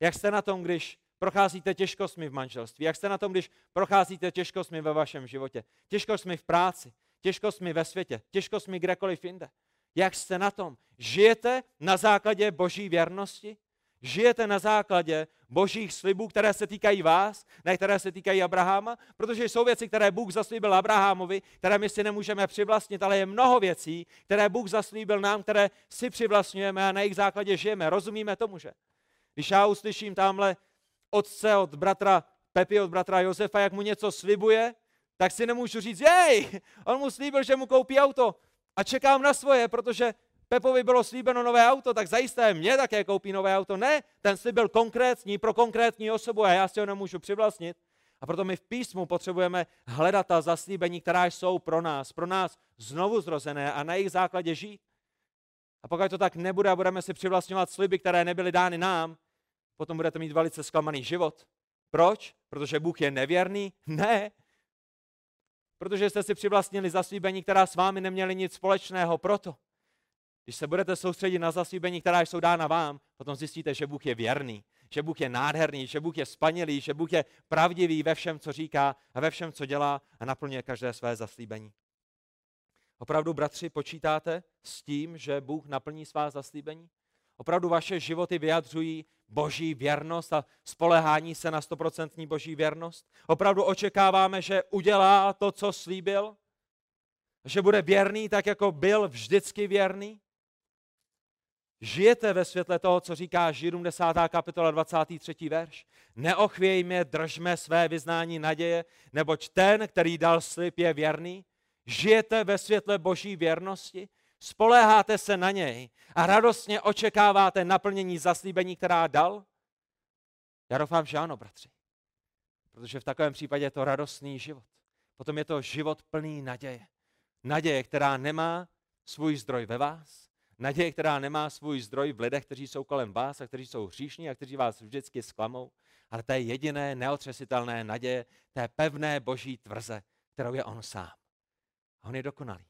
Jak jste na tom, když procházíte těžkostmi v manželství? Jak jste na tom, když procházíte těžkostmi ve vašem životě? Těžkostmi v práci, těžkostmi ve světě, těžkostmi kdekoliv jinde. Jak jste na tom? Žijete na základě Boží věrnosti? Žijete na základě Božích slibů, které se týkají vás, ne které se týkají Abraháma? Protože jsou věci, které Bůh zaslíbil Abrahamovi, které my si nemůžeme přivlastnit, ale je mnoho věcí, které Bůh zaslíbil nám, které si přivlastňujeme a na jejich základě žijeme. Rozumíme tomu, že? Když já uslyším tamhle otce od bratra Pepi, od bratra Josefa, jak mu něco slibuje, tak si nemůžu říct, jej, on mu slíbil, že mu koupí auto a čekám na svoje, protože Pepovi bylo slíbeno nové auto, tak zajisté mě také koupí nové auto. Ne, ten slib byl konkrétní pro konkrétní osobu a já si ho nemůžu přivlastnit. A proto my v písmu potřebujeme hledat ta zaslíbení, která jsou pro nás znovu zrozené a na jejich základě žít. A pokud to tak nebude a budeme si přivlastňovat sliby, které nebyly dány nám, potom budete mít velice zklamaný život. Proč? Protože Bůh je nevěrný? Ne. Protože jste si přivlastnili zaslíbení, která s vámi neměly nic společného. Proto, když se budete soustředit na zaslíbení, která jsou dána vám, potom zjistíte, že Bůh je věrný, že Bůh je nádherný, že Bůh je spanilý, že Bůh je pravdivý ve všem, co říká a ve všem, co dělá a naplňuje každé své zaslíbení. Opravdu, bratři, počítáte s tím, že Bůh naplní svá zaslíbení? Opravdu vaše životy vyjadřují Boží věrnost a spolehání se na 100% Boží věrnost? Opravdu očekáváme, že udělá to, co slíbil? Že bude věrný, tak jako byl vždycky věrný? Žijete ve světle toho, co říká Židům 10. kapitola 23. verš? Neochvějme, držme své vyznání naděje, neboť ten, který dal slib, je věrný. Žijete ve světle Boží věrnosti? Spoléháte se na něj a radostně očekáváte naplnění zaslíbení, která dal? Já doufám, že ano, bratři. Protože v takovém případě je to radostný život. Potom je to život plný naděje. Naděje, která nemá svůj zdroj ve vás. Naděje, která nemá svůj zdroj v lidech, kteří jsou kolem vás a kteří jsou hříšní a kteří vás vždycky zklamou. Ale to je jediné neotřesitelné naděje, té pevné Boží tvrze, kterou je on sám. A on je dokonalý.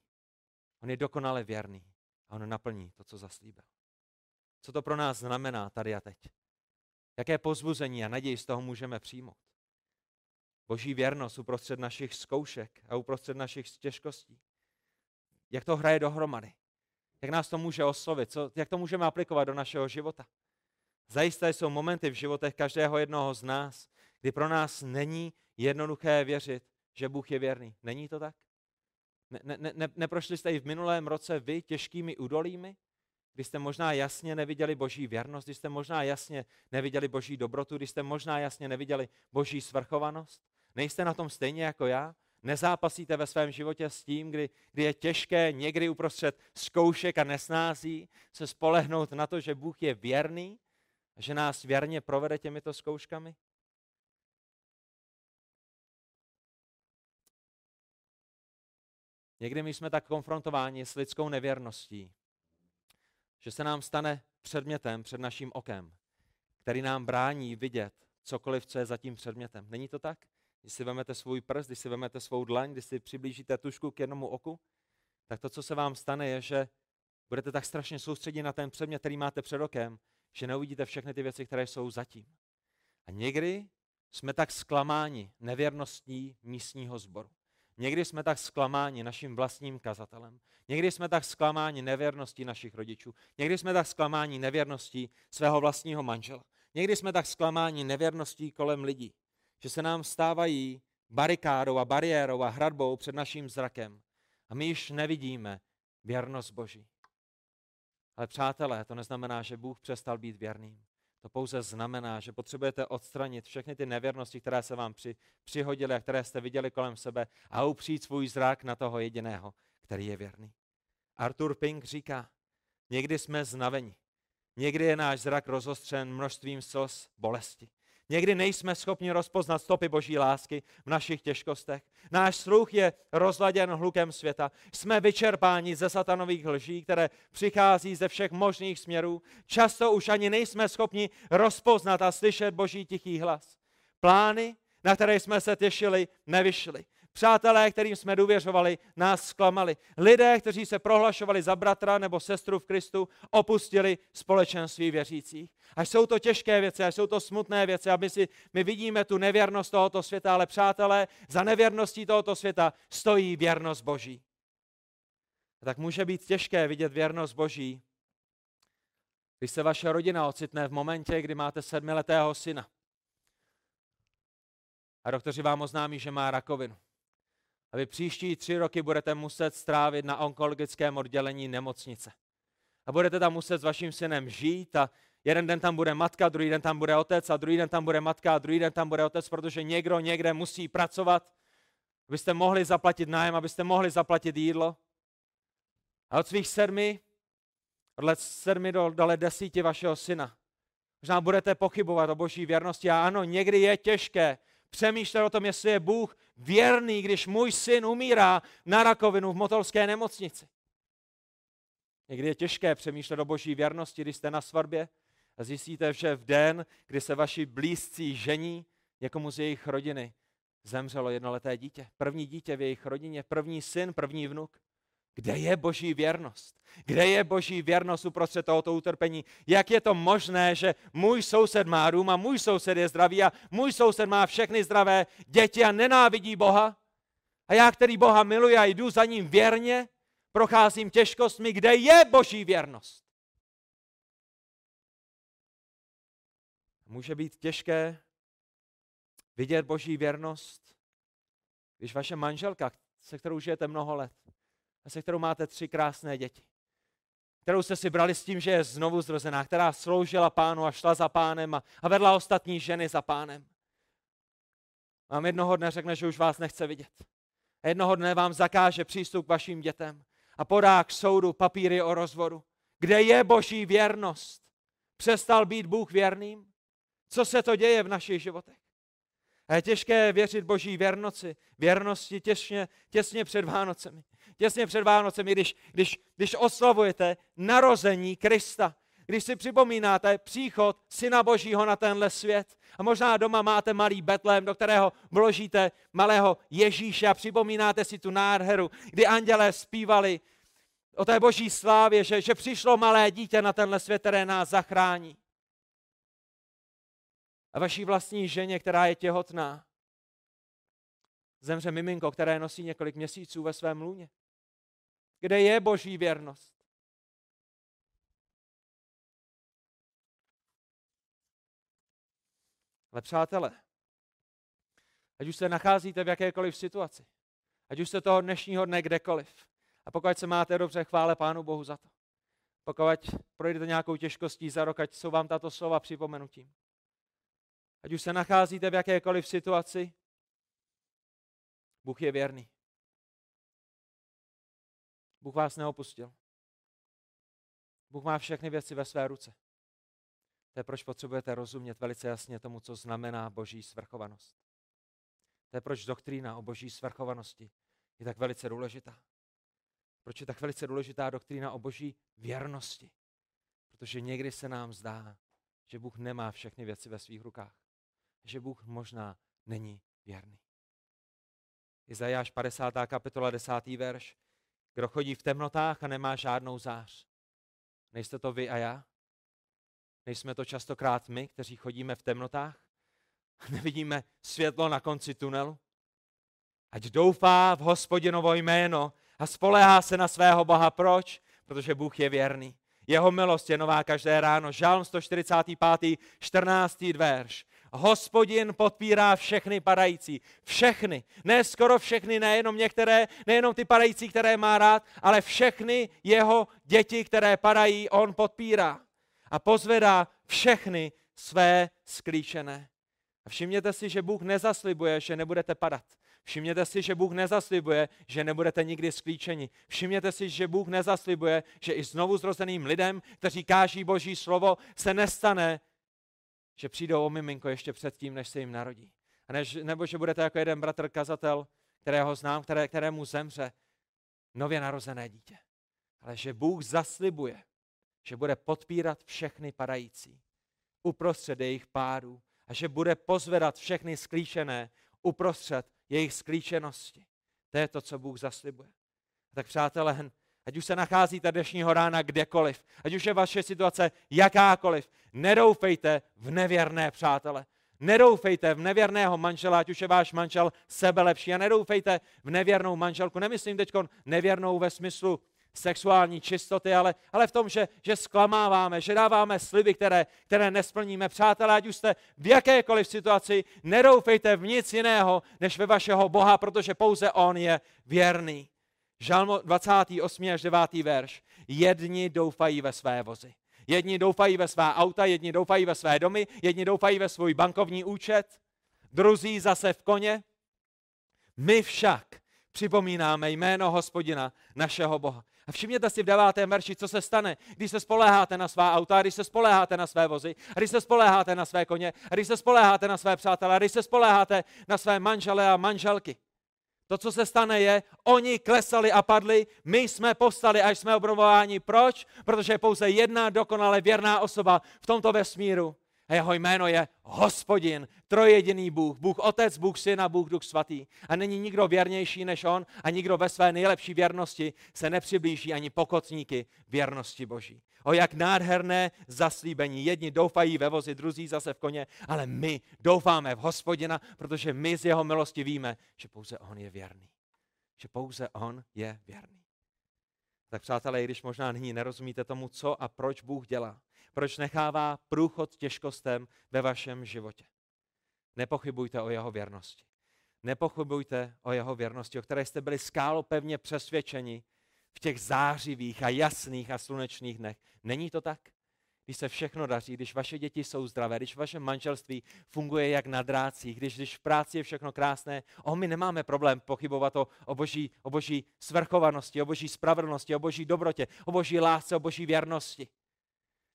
On je dokonale věrný a on naplní to, co zaslíbil. Co to pro nás znamená tady a teď? Jaké povzbuzení a naději z toho můžeme přijmout? Boží věrnost uprostřed našich zkoušek a uprostřed našich těžkostí. Jak to hraje dohromady? Jak nás to může oslovit? Jak to můžeme aplikovat do našeho života? Zajisté jsou momenty v životech každého jednoho z nás, kdy pro nás není jednoduché věřit, že Bůh je věrný. Není to tak? Neprošli jste i v minulém roce vy těžkými údolími, kdy jste možná jasně neviděli Boží věrnost, kdy jste možná jasně neviděli Boží dobrotu, kdy jste možná jasně neviděli Boží svrchovanost? Nejste na tom stejně jako já? Nezápasíte ve svém životě s tím, kdy je těžké někdy uprostřed zkoušek a nesnází se spolehnout na to, že Bůh je věrný a že nás věrně provede těmito zkouškami? Někdy my jsme tak konfrontováni s lidskou nevěrností, že se nám stane předmětem před naším okem, který nám brání vidět cokoliv, co je za tím předmětem. Není to tak? Když si vezmete svůj prst, když si vezmete svou dlaň, když si přiblížíte tušku k jednomu oku, tak to, co se vám stane, je, že budete tak strašně soustředit na ten předmět, který máte před okem, že neuvidíte všechny ty věci, které jsou zatím. A někdy jsme tak zklamáni nevěrností místního sboru. Někdy jsme tak zklamáni naším vlastním kazatelem. Někdy jsme tak zklamáni nevěrností našich rodičů. Někdy jsme tak zklamáni nevěrností svého vlastního manžela. Někdy jsme tak zklamáni nevěrností kolem lidí, že se nám stávají barikádou a bariérou a hradbou před naším zrakem a my již nevidíme věrnost Boží. Ale přátelé, to neznamená, že Bůh přestal být věrným. To pouze znamená, že potřebujete odstranit všechny ty nevěrnosti, které se vám přihodily a které jste viděli kolem sebe a upřít svůj zrak na toho jediného, který je věrný. Arthur Pink říká, někdy jsme znaveni, někdy je náš zrak rozostřen množstvím slz bolesti. Někdy nejsme schopni rozpoznat stopy Boží lásky v našich těžkostech. Náš sluch je rozladěn hlukem světa. Jsme vyčerpáni ze satanových lží, které přichází ze všech možných směrů. Často už ani nejsme schopni rozpoznat a slyšet Boží tichý hlas. Plány, na které jsme se těšili, nevyšly. Přátelé, kterým jsme důvěřovali, nás zklamali. Lidé, kteří se prohlašovali za bratra nebo sestru v Kristu, opustili společenství věřících. Až jsou to těžké věci, až jsou to smutné věci, a my vidíme tu nevěrnost tohoto světa, ale přátelé, za nevěrností tohoto světa stojí věrnost Boží. A tak může být těžké vidět věrnost Boží, když se vaše rodina ocitne v momentě, kdy máte 7letého syna. A doktoři vám oznámí, že má rakovinu. A vy příští 3 roky budete muset strávit na onkologickém oddělení nemocnice. A budete tam muset s vaším synem žít a jeden den tam bude matka, druhý den tam bude otec a druhý den tam bude matka a druhý den tam bude otec, protože někdo někde musí pracovat, abyste mohli zaplatit nájem, abyste mohli zaplatit jídlo. A od svých 7 do 10 vašeho syna. Možná budete pochybovat o Boží věrnosti a ano, někdy je těžké přemýšlet o tom, jestli je Bůh věrný, když můj syn umírá na rakovinu v motolské nemocnici. Někdy je těžké přemýšlet o Boží věrnosti, když jste na svatbě a zjistíte, že v den, kdy se vaši blízcí žení, někomu z jejich rodiny zemřelo 1leté dítě. První dítě v jejich rodině, první syn, první vnuk. Kde je Boží věrnost? Kde je Boží věrnost uprostřed tohoto utrpení? Jak je to možné, že můj soused má dům a můj soused je zdravý a můj soused má všechny zdravé děti a nenávidí Boha? A já, který Boha miluji a jdu za ním věrně, procházím těžkostmi, kde je Boží věrnost? Může být těžké vidět Boží věrnost, když vaše manželka, se kterou žijete mnoho let, a se kterou máte 3 krásné děti, kterou jste si brali s tím, že je znovu zrozená, která sloužila Pánu a šla za Pánem a vedla ostatní ženy za Pánem. Vám jednoho dne řekne, že už vás nechce vidět. A jednoho dne vám zakáže přístup k vašim dětem a podá k soudu papíry o rozvodu. Kde je Boží věrnost? Přestal být Bůh věrným? Co se to děje v našich životech? A je těžké věřit Boží věrnosti těsně před Vánocemi. Těsně před Vánocemi, když oslavujete narození Krista, když si připomínáte příchod Syna Božího na tenhle svět. A možná doma máte malý Betlém, do kterého vložíte malého Ježíše a připomínáte si tu nádheru, kdy andělé zpívali o té Boží slávě, že přišlo malé dítě na tenhle svět, které nás zachrání. A vaší vlastní ženě, která je těhotná, zemře miminko, které nosí několik měsíců ve svém lůně. Kde je Boží věrnost? Ale přátelé, ať už se nacházíte v jakékoliv situaci, ať už jste toho dnešního dne kdekoliv, a pokud se máte dobře, chvále Pánu Bohu za to. Pokud projdete nějakou těžkostí za rok, ať jsou vám tato slova připomenutím. Ať už se nacházíte v jakékoliv situaci, Bůh je věrný. Bůh vás neopustil. Bůh má všechny věci ve své ruce. To je, proč potřebujete rozumět velice jasně tomu, co znamená Boží svrchovanost. To je, proč doktrína o Boží svrchovanosti je tak velice důležitá. Proč je tak velice důležitá doktrína o Boží věrnosti? Protože někdy se nám zdá, že Bůh nemá všechny věci ve svých rukách. Že Bůh možná není věrný. Izajáš 50. kapitola 10. verš. Kdo chodí v temnotách a nemá žádnou zář. Nejste to vy a já? Nejsme to častokrát my, kteří chodíme v temnotách? Nevidíme světlo na konci tunelu? Ať doufá v Hospodinovo jméno a spoléhá se na svého Boha. Proč? Protože Bůh je věrný. Jeho milost je nová každé ráno. Žalm 145. 14. verš. Hospodin podpírá všechny padající. Všechny. Ne skoro všechny, nejenom některé, nejenom ty padající, které má rád, ale všechny jeho děti, které padají, on podpírá. A pozvedá všechny své sklíčené. A všimněte si, že Bůh nezaslibuje, že nebudete padat. Všimněte si, že Bůh nezaslibuje, že nebudete nikdy sklíčeni. Všimněte si, že Bůh nezaslibuje, že i znovu zrozeným lidem, kteří káží Boží slovo, se nestane, že přijdou o miminko ještě předtím, než se jim narodí. A nebo že budete jako jeden bratr kazatel, kterého znám, kterému zemře nově narozené dítě. Ale že Bůh zaslibuje, že bude podpírat všechny padající uprostřed jejich pádu a že bude pozvedat všechny sklíčené uprostřed jejich sklíčenosti. To je to, co Bůh zaslibuje. Tak přátelé, ať už se nacházíte dnešního rána kdekoliv, ať už je vaše situace jakákoliv, nedoufejte v nevěrné přátele. Nedoufejte v nevěrného manžela, ať už je váš manžel sebelepší. A nedoufejte v nevěrnou manželku. Nemyslím teď nevěrnou ve smyslu sexuální čistoty, ale v tom, že zklamáváme, že dáváme sliby, které nesplníme. Přátelé, ať už jste v jakékoliv situaci, nedoufejte v nic jiného, než ve vašeho Boha, protože pouze on je věrný. Žalm 28. až 9. verš. Jedni doufají ve své vozy. Jedni doufají ve svá auta, jedni doufají ve své domy, jedni doufají ve svůj bankovní účet, druzí zase v koně. My však připomínáme jméno Hospodina, našeho Boha. A všimněte si v 9. verši, co se stane, když se spoléháte na svá auta, když se spoléháte na své vozy, když se spoléháte na své koně, když se spoléháte na své přátelé, když se spoléháte na své manžele a manželky. To, co se stane, je, oni klesali a padli, my jsme povstali, až jsme obnovováni. Proč? Protože je pouze jedna dokonale věrná osoba v tomto vesmíru. A jeho jméno je Hospodin, trojjediný Bůh, Bůh Otec, Bůh Syn a Bůh Duch Svatý. A není nikdo věrnější než on a nikdo ve své nejlepší věrnosti se nepřiblíží ani pokotníky věrnosti Boží. O jak nádherné zaslíbení. Jedni doufají ve vozy, druzí zase v koně, ale my doufáme v Hospodina, protože my z jeho milosti víme, že pouze on je věrný. Že pouze on je věrný. Tak přátelé, i když možná nyní nerozumíte tomu, co a proč Bůh dělá, proč nechává průchod těžkostem ve vašem životě. Nepochybujte o jeho věrnosti. Nepochybujte o jeho věrnosti, o které jste byli skálopevně přesvědčeni v těch zářivých a jasných a slunečných dnech. Není to tak? Když se všechno daří, když vaše děti jsou zdravé, když vaše manželství funguje jak na drácích, když v práci je všechno krásné, my nemáme problém pochybovat o boží svrchovanosti, o boží spravedlnosti, o boží dobrotě, o boží lásce, o boží věrnosti.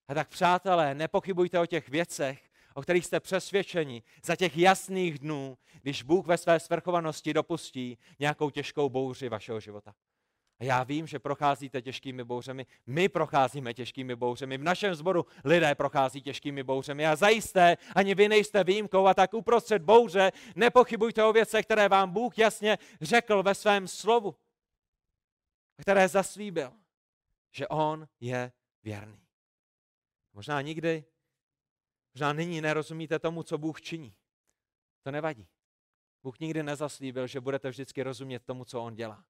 A tak přátelé, nepochybujte o těch věcech, o kterých jste přesvědčeni za těch jasných dnů, když Bůh ve své svrchovanosti dopustí nějakou těžkou bouři vašeho života. A já vím, že procházíte těžkými bouřemi, my procházíme těžkými bouřemi, v našem sboru lidé prochází těžkými bouřemi a zajisté ani vy nejste výjimkou a tak uprostřed bouře nepochybujte o věcech, které vám Bůh jasně řekl ve svém slovu, které zaslíbil, že on je věrný. Možná nikdy, možná nyní nerozumíte tomu, co Bůh činí. To nevadí. Bůh nikdy nezaslíbil, že budete vždycky rozumět tomu, co on dělá.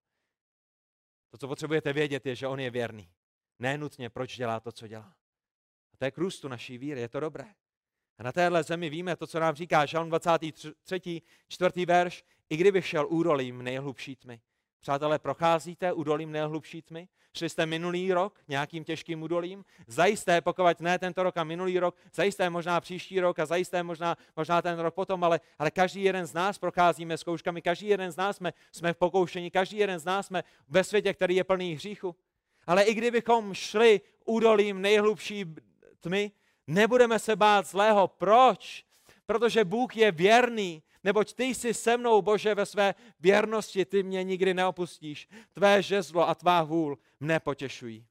To, co potřebujete vědět, je, že on je věrný. Ne nutně, proč dělá to, co dělá. A to je k růstu naší víry, je to dobré. A na téhle zemi víme to, co nám říká Žalm 23. 4. verš. I kdybych šel údolím nejhlubší tmy. Přátelé, procházíte údolím nejhlubší tmy? Šli jste minulý rok nějakým těžkým údolím? Zajisté, pokud ne tento rok a minulý rok, zajisté možná příští rok a zajisté možná ten rok potom, ale každý jeden z nás procházíme zkouškami, každý jeden z nás jsme v pokoušení, každý jeden z nás jsme ve světě, který je plný hříchu. Ale i kdybychom šli údolím nejhlubší tmy, nebudeme se bát zlého. Proč? Protože Bůh je věrný. Neboť ty jsi se mnou, Bože, ve své věrnosti, ty mě nikdy neopustíš. Tvé žezlo a tvá hůl mne potěšují.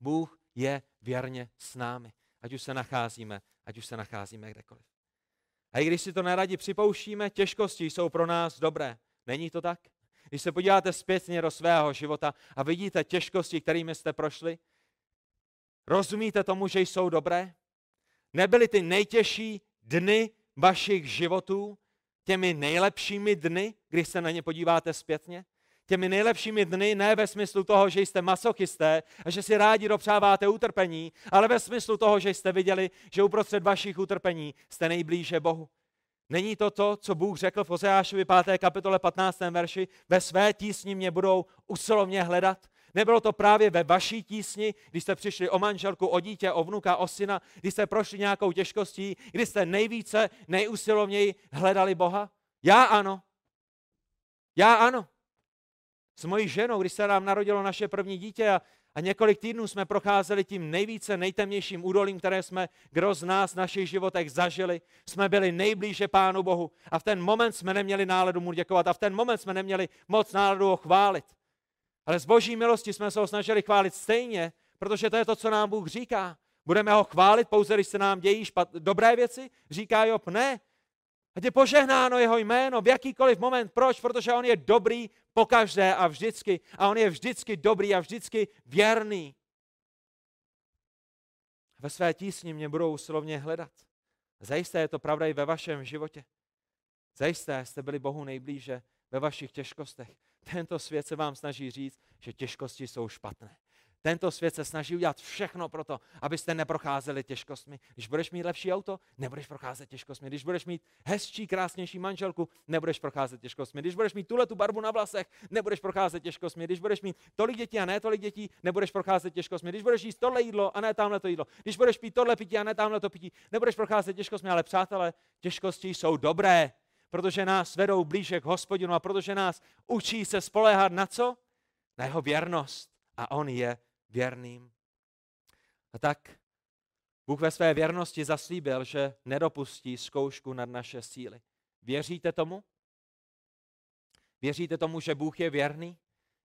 Bůh je věrně s námi, ať už se nacházíme kdekoliv. A i když si to neradi připouštíme, těžkosti jsou pro nás dobré. Není to tak? Když se podíváte zpětně do svého života a vidíte těžkosti, kterými jste prošli, rozumíte tomu, že jsou dobré? Nebyly ty nejtěžší dny vašich životů těmi nejlepšími dny, když se na ně podíváte zpětně? těmi nejlepšími dny, ne ve smyslu toho, že jste masochisté a že si rádi dopřáváte utrpení, ale ve smyslu toho, že jste viděli, že uprostřed vašich utrpení jste nejblíže Bohu. Není to to, co Bůh řekl v Hozeášovi 5. kapitole 15. verši, ve své tísni mě budou usilovně hledat? Nebylo to právě ve vaší tísni, když jste přišli o manželku, o dítě, o vnuka, o syna, když jste prošli nějakou těžkostí, když jste nejvíce, nejusilovněji hledali Boha? Já ano. S mojí ženou, když se nám narodilo naše první dítě a několik týdnů jsme procházeli tím nejvíce nejtemnějším údolím, které jsme kdo z nás v našich životech zažili. Jsme byli nejblíže Pánu Bohu a v ten moment jsme neměli náladu mu děkovat a v ten moment jsme neměli moc náladu ho chválit. Ale z boží milosti jsme se ho snažili chválit stejně, protože to je to, co nám Bůh říká. Budeme ho chválit pouze, když se nám dějí dobré věci? Říká Job, ne. Ať je požehnáno jeho jméno v jakýkoliv moment. Proč? Protože on je dobrý pokaždé a vždycky. A on je vždycky dobrý a vždycky věrný. Ve své tísni mě budou usilovně hledat. Zajisté je to pravda i ve vašem životě. Zajisté jste byli Bohu nejblíže ve vašich těžkostech. Tento svět se vám snaží říct, že těžkosti jsou špatné. Tento svět se snaží udělat všechno pro to, abyste neprocházeli těžkostmi. Když budeš mít lepší auto, nebudeš procházet těžkostmi. Když budeš mít hezčí, krásnější manželku, nebudeš procházet těžkostmi. Když budeš mít tuhletu barvu na vlasech, nebudeš procházet těžkostmi. Když budeš mít tolik dětí a ne tolik dětí, nebudeš procházet těžkostmi. Když budeš jíst tohle jídlo a ne tamhle to jídlo. Když budeš pít tohle pití a ne tamhle to pití, nebudeš procházet těžkostmi, ale přátelé, těžkosti jsou dobré, protože nás vedou blíže k Hospodinu a protože nás učí se spoléhat na co? Na jeho věrnost. A on je věrným. A tak Bůh ve své věrnosti zaslíbil, že nedopustí zkoušku nad naše síly. Věříte tomu? Věříte tomu, že Bůh je věrný?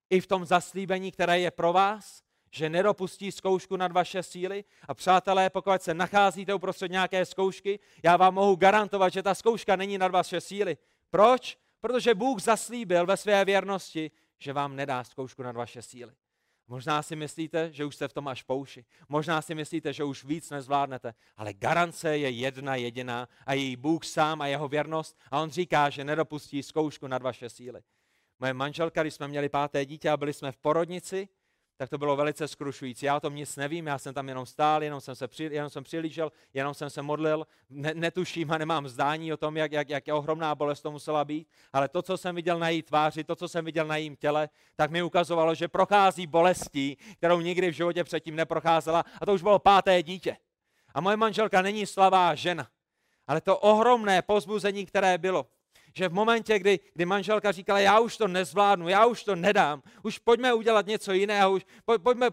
I v tom zaslíbení, které je pro vás, že nedopustí zkoušku nad vaše síly? A přátelé, pokud se nacházíte uprostřed nějaké zkoušky, já vám mohu garantovat, že ta zkouška není nad vaše síly. Proč? Protože Bůh zaslíbil ve své věrnosti, že vám nedá zkoušku nad vaše síly. Možná si myslíte, že už jste v tom až po uši. Možná si myslíte, že už víc nezvládnete. Ale garance je jedna jediná a její Bůh sám a jeho věrnost. A on říká, že nedopustí zkoušku nad vaše síly. Moje manželka, když jsme měli 5. dítě a byli jsme v porodnici, tak to bylo velice zkrušující. Já o tom nic nevím, já jsem tam jenom stál, jenom jsem přihlížel, jenom jsem se modlil. Netuším a nemám zdání o tom, jak je ohromná bolest to musela být, ale to, co jsem viděl na její tváři, to, co jsem viděl na jejím těle, tak mi ukazovalo, že prochází bolestí, kterou nikdy v životě předtím neprocházela a to už bylo 5. dítě. A moje manželka není slabá žena, ale to ohromné povzbuzení, které bylo, že v momentě, kdy manželka říkala, já už to nezvládnu, já už to nedám, už pojďme udělat něco jiného, už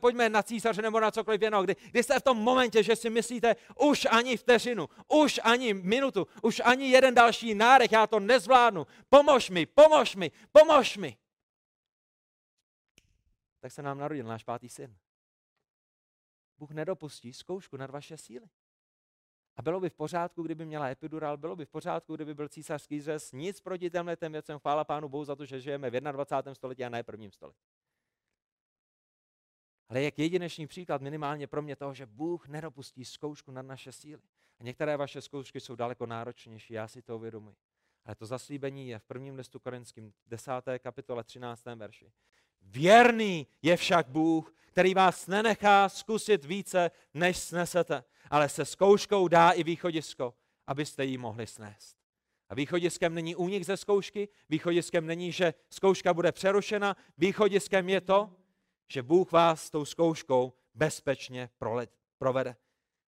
pojďme na císaře nebo na cokoliv jiného, kdy jste v tom momentě, že si myslíte, už ani vteřinu, už ani minutu, už ani jeden další nádech, já to nezvládnu, pomož mi. Tak se nám narodil náš 5. syn. Bůh nedopustí zkoušku nad vaše síly. A bylo by v pořádku, kdyby měla epidural, bylo by v pořádku, kdyby byl císařský řez, nic proti těmhle těm věcem, chvála Pánu Bohu za to, že žijeme v 21. století a ne v 1. století. Ale jak jedinečný příklad minimálně pro mě toho, že Bůh nedopustí zkoušku nad naše síly. A některé vaše zkoušky jsou daleko náročnější, já si to uvědomuji. Ale to zaslíbení je v 1. listu Korinským 10. kapitole 13. verši. Věrný je však Bůh, který vás nenechá zkusit více, než snesete, ale se zkouškou dá i východisko, abyste ji mohli snést. A východiskem není únik ze zkoušky, východiskem není, že zkouška bude přerušena, východiskem je to, že Bůh vás tou zkouškou bezpečně provede.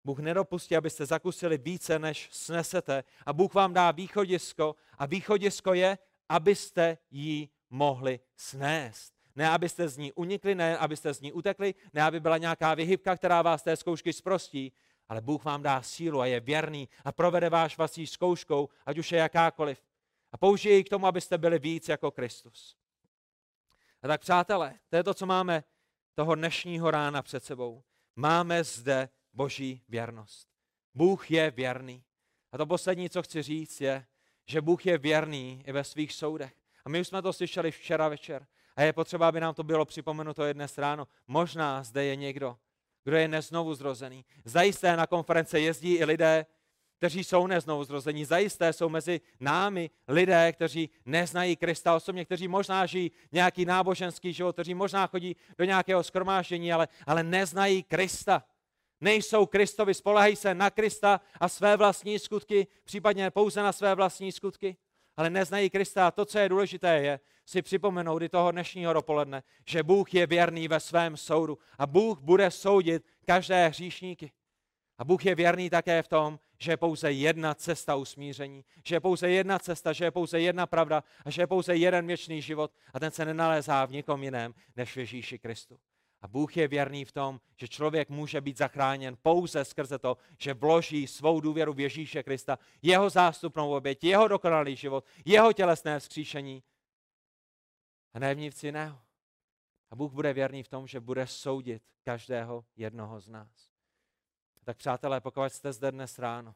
Bůh nedopustí, abyste zakusili více, než snesete a Bůh vám dá východisko a východisko je, abyste ji mohli snést. Ne, abyste z ní unikli, ne, abyste z ní utekli, ne, aby byla nějaká vyhybka, která vás té zkoušky zprostí, ale Bůh vám dá sílu a je věrný a provede vás vaší zkouškou, ať už je jakákoliv. A použije ji k tomu, abyste byli víc jako Kristus. A tak přátelé, to je to, co máme toho dnešního rána před sebou. Máme zde Boží věrnost. Bůh je věrný. A to poslední, co chci říct, je, že Bůh je věrný i ve svých soudech. A my už jsme to slyšeli včera večer. A je potřeba, aby nám to bylo připomenuto i dnes ráno. Možná zde je někdo, kdo je neznovu zrozený. Zajisté na konference jezdí i lidé, kteří jsou neznovuzrození. Zajisté jsou mezi námi lidé, kteří neznají Krista osobně, kteří možná žijí nějaký náboženský život, kteří možná chodí do nějakého shromáždění, ale neznají Krista. Nejsou Kristovi, spoléhají se na Krista a své vlastní skutky, případně pouze na své vlastní skutky, ale neznají Krista. A to, co je důležité, je si připomenout i toho dnešního dopoledne, že Bůh je věrný ve svém soudu a Bůh bude soudit každé hříšníky. A Bůh je věrný také v tom, že je pouze jedna cesta usmíření, že je pouze jedna cesta, že je pouze jedna pravda a že je pouze jeden věčný život a ten se nenalézá v nikom jiném než v Ježíši Kristu. A Bůh je věrný v tom, že člověk může být zachráněn pouze skrze to, že vloží svou důvěru v Ježíše Krista, jeho zástupnou oběť, jeho dokonalý život, jeho tělesné vzkříšení a ne v nic jiného. A Bůh bude věrný v tom, že bude soudit každého jednoho z nás. Tak přátelé, pokud jste zde dnes ráno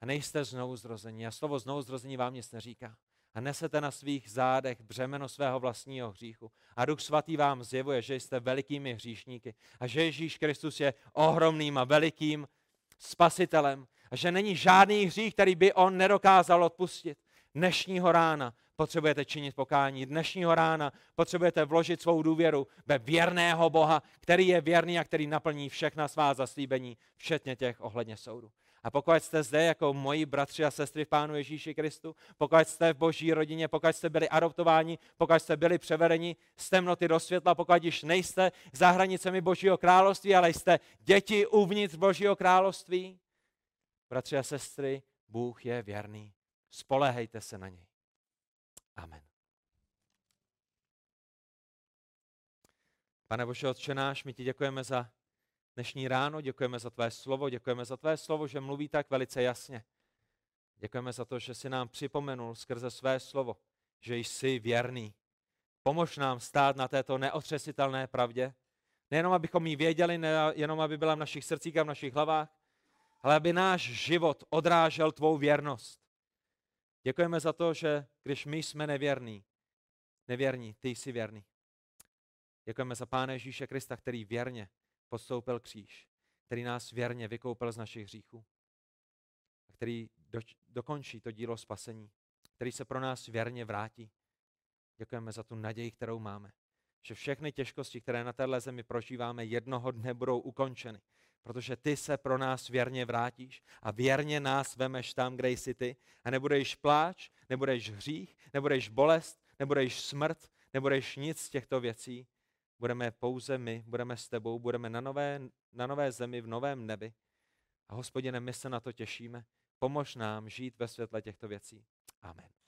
a nejste znovuzrození a slovo znovuzrození vám nic neříká a nesete na svých zádech břemeno svého vlastního hříchu a Duch Svatý vám zjevuje, že jste velikými hříšníky a že Ježíš Kristus je ohromným a velikým spasitelem a že není žádný hřích, který by on nedokázal odpustit. Dnešního rána potřebujete činit pokání. Dnešního rána potřebujete vložit svou důvěru ve věrného Boha, který je věrný a který naplní všechna svá zaslíbení, včetně těch ohledně soudu. A pokud jste zde jako moji bratři a sestry v Pánu Ježíši Kristu, pokud jste v Boží rodině, pokud jste byli adoptováni, pokud jste byli převedeni z temnoty do světla, pokud již nejste za hranicemi Božího království, ale jste děti uvnitř Božího království, bratři a sestry, Bůh je věrný. Spoléhejte se na něj. Amen. Pane Bože Otče náš, my ti děkujeme za dnešní ráno, děkujeme za tvé slovo, že mluví tak velice jasně. Děkujeme za to, že jsi nám připomenul skrze své slovo, že jsi věrný. Pomož nám stát na této neotřesitelné pravdě, nejenom abychom ji věděli, nejenom aby byla v našich srdcích a v našich hlavách, ale aby náš život odrážel tvou věrnost. Děkujeme za to, že když my jsme nevěrní, ty jsi věrný. Děkujeme za Pána Ježíše Krista, který věrně podstoupil kříž, který nás věrně vykoupil z našich hříchů, a který dokončí to dílo spasení, který se pro nás věrně vrátí. Děkujeme za tu naději, kterou máme, že všechny těžkosti, které na téhle zemi prožíváme, jednoho dne budou ukončeny. Protože ty se pro nás věrně vrátíš a věrně nás vemeš tam, kde jsi ty. A nebudeš pláč, nebudeš hřích, nebudeš bolest, nebudeš smrt, nebudeš nic z těchto věcí. Budeme pouze my, budeme s tebou, budeme na nové zemi, v novém nebi. A Hospodine, my se na to těšíme. Pomož nám žít ve světle těchto věcí. Amen.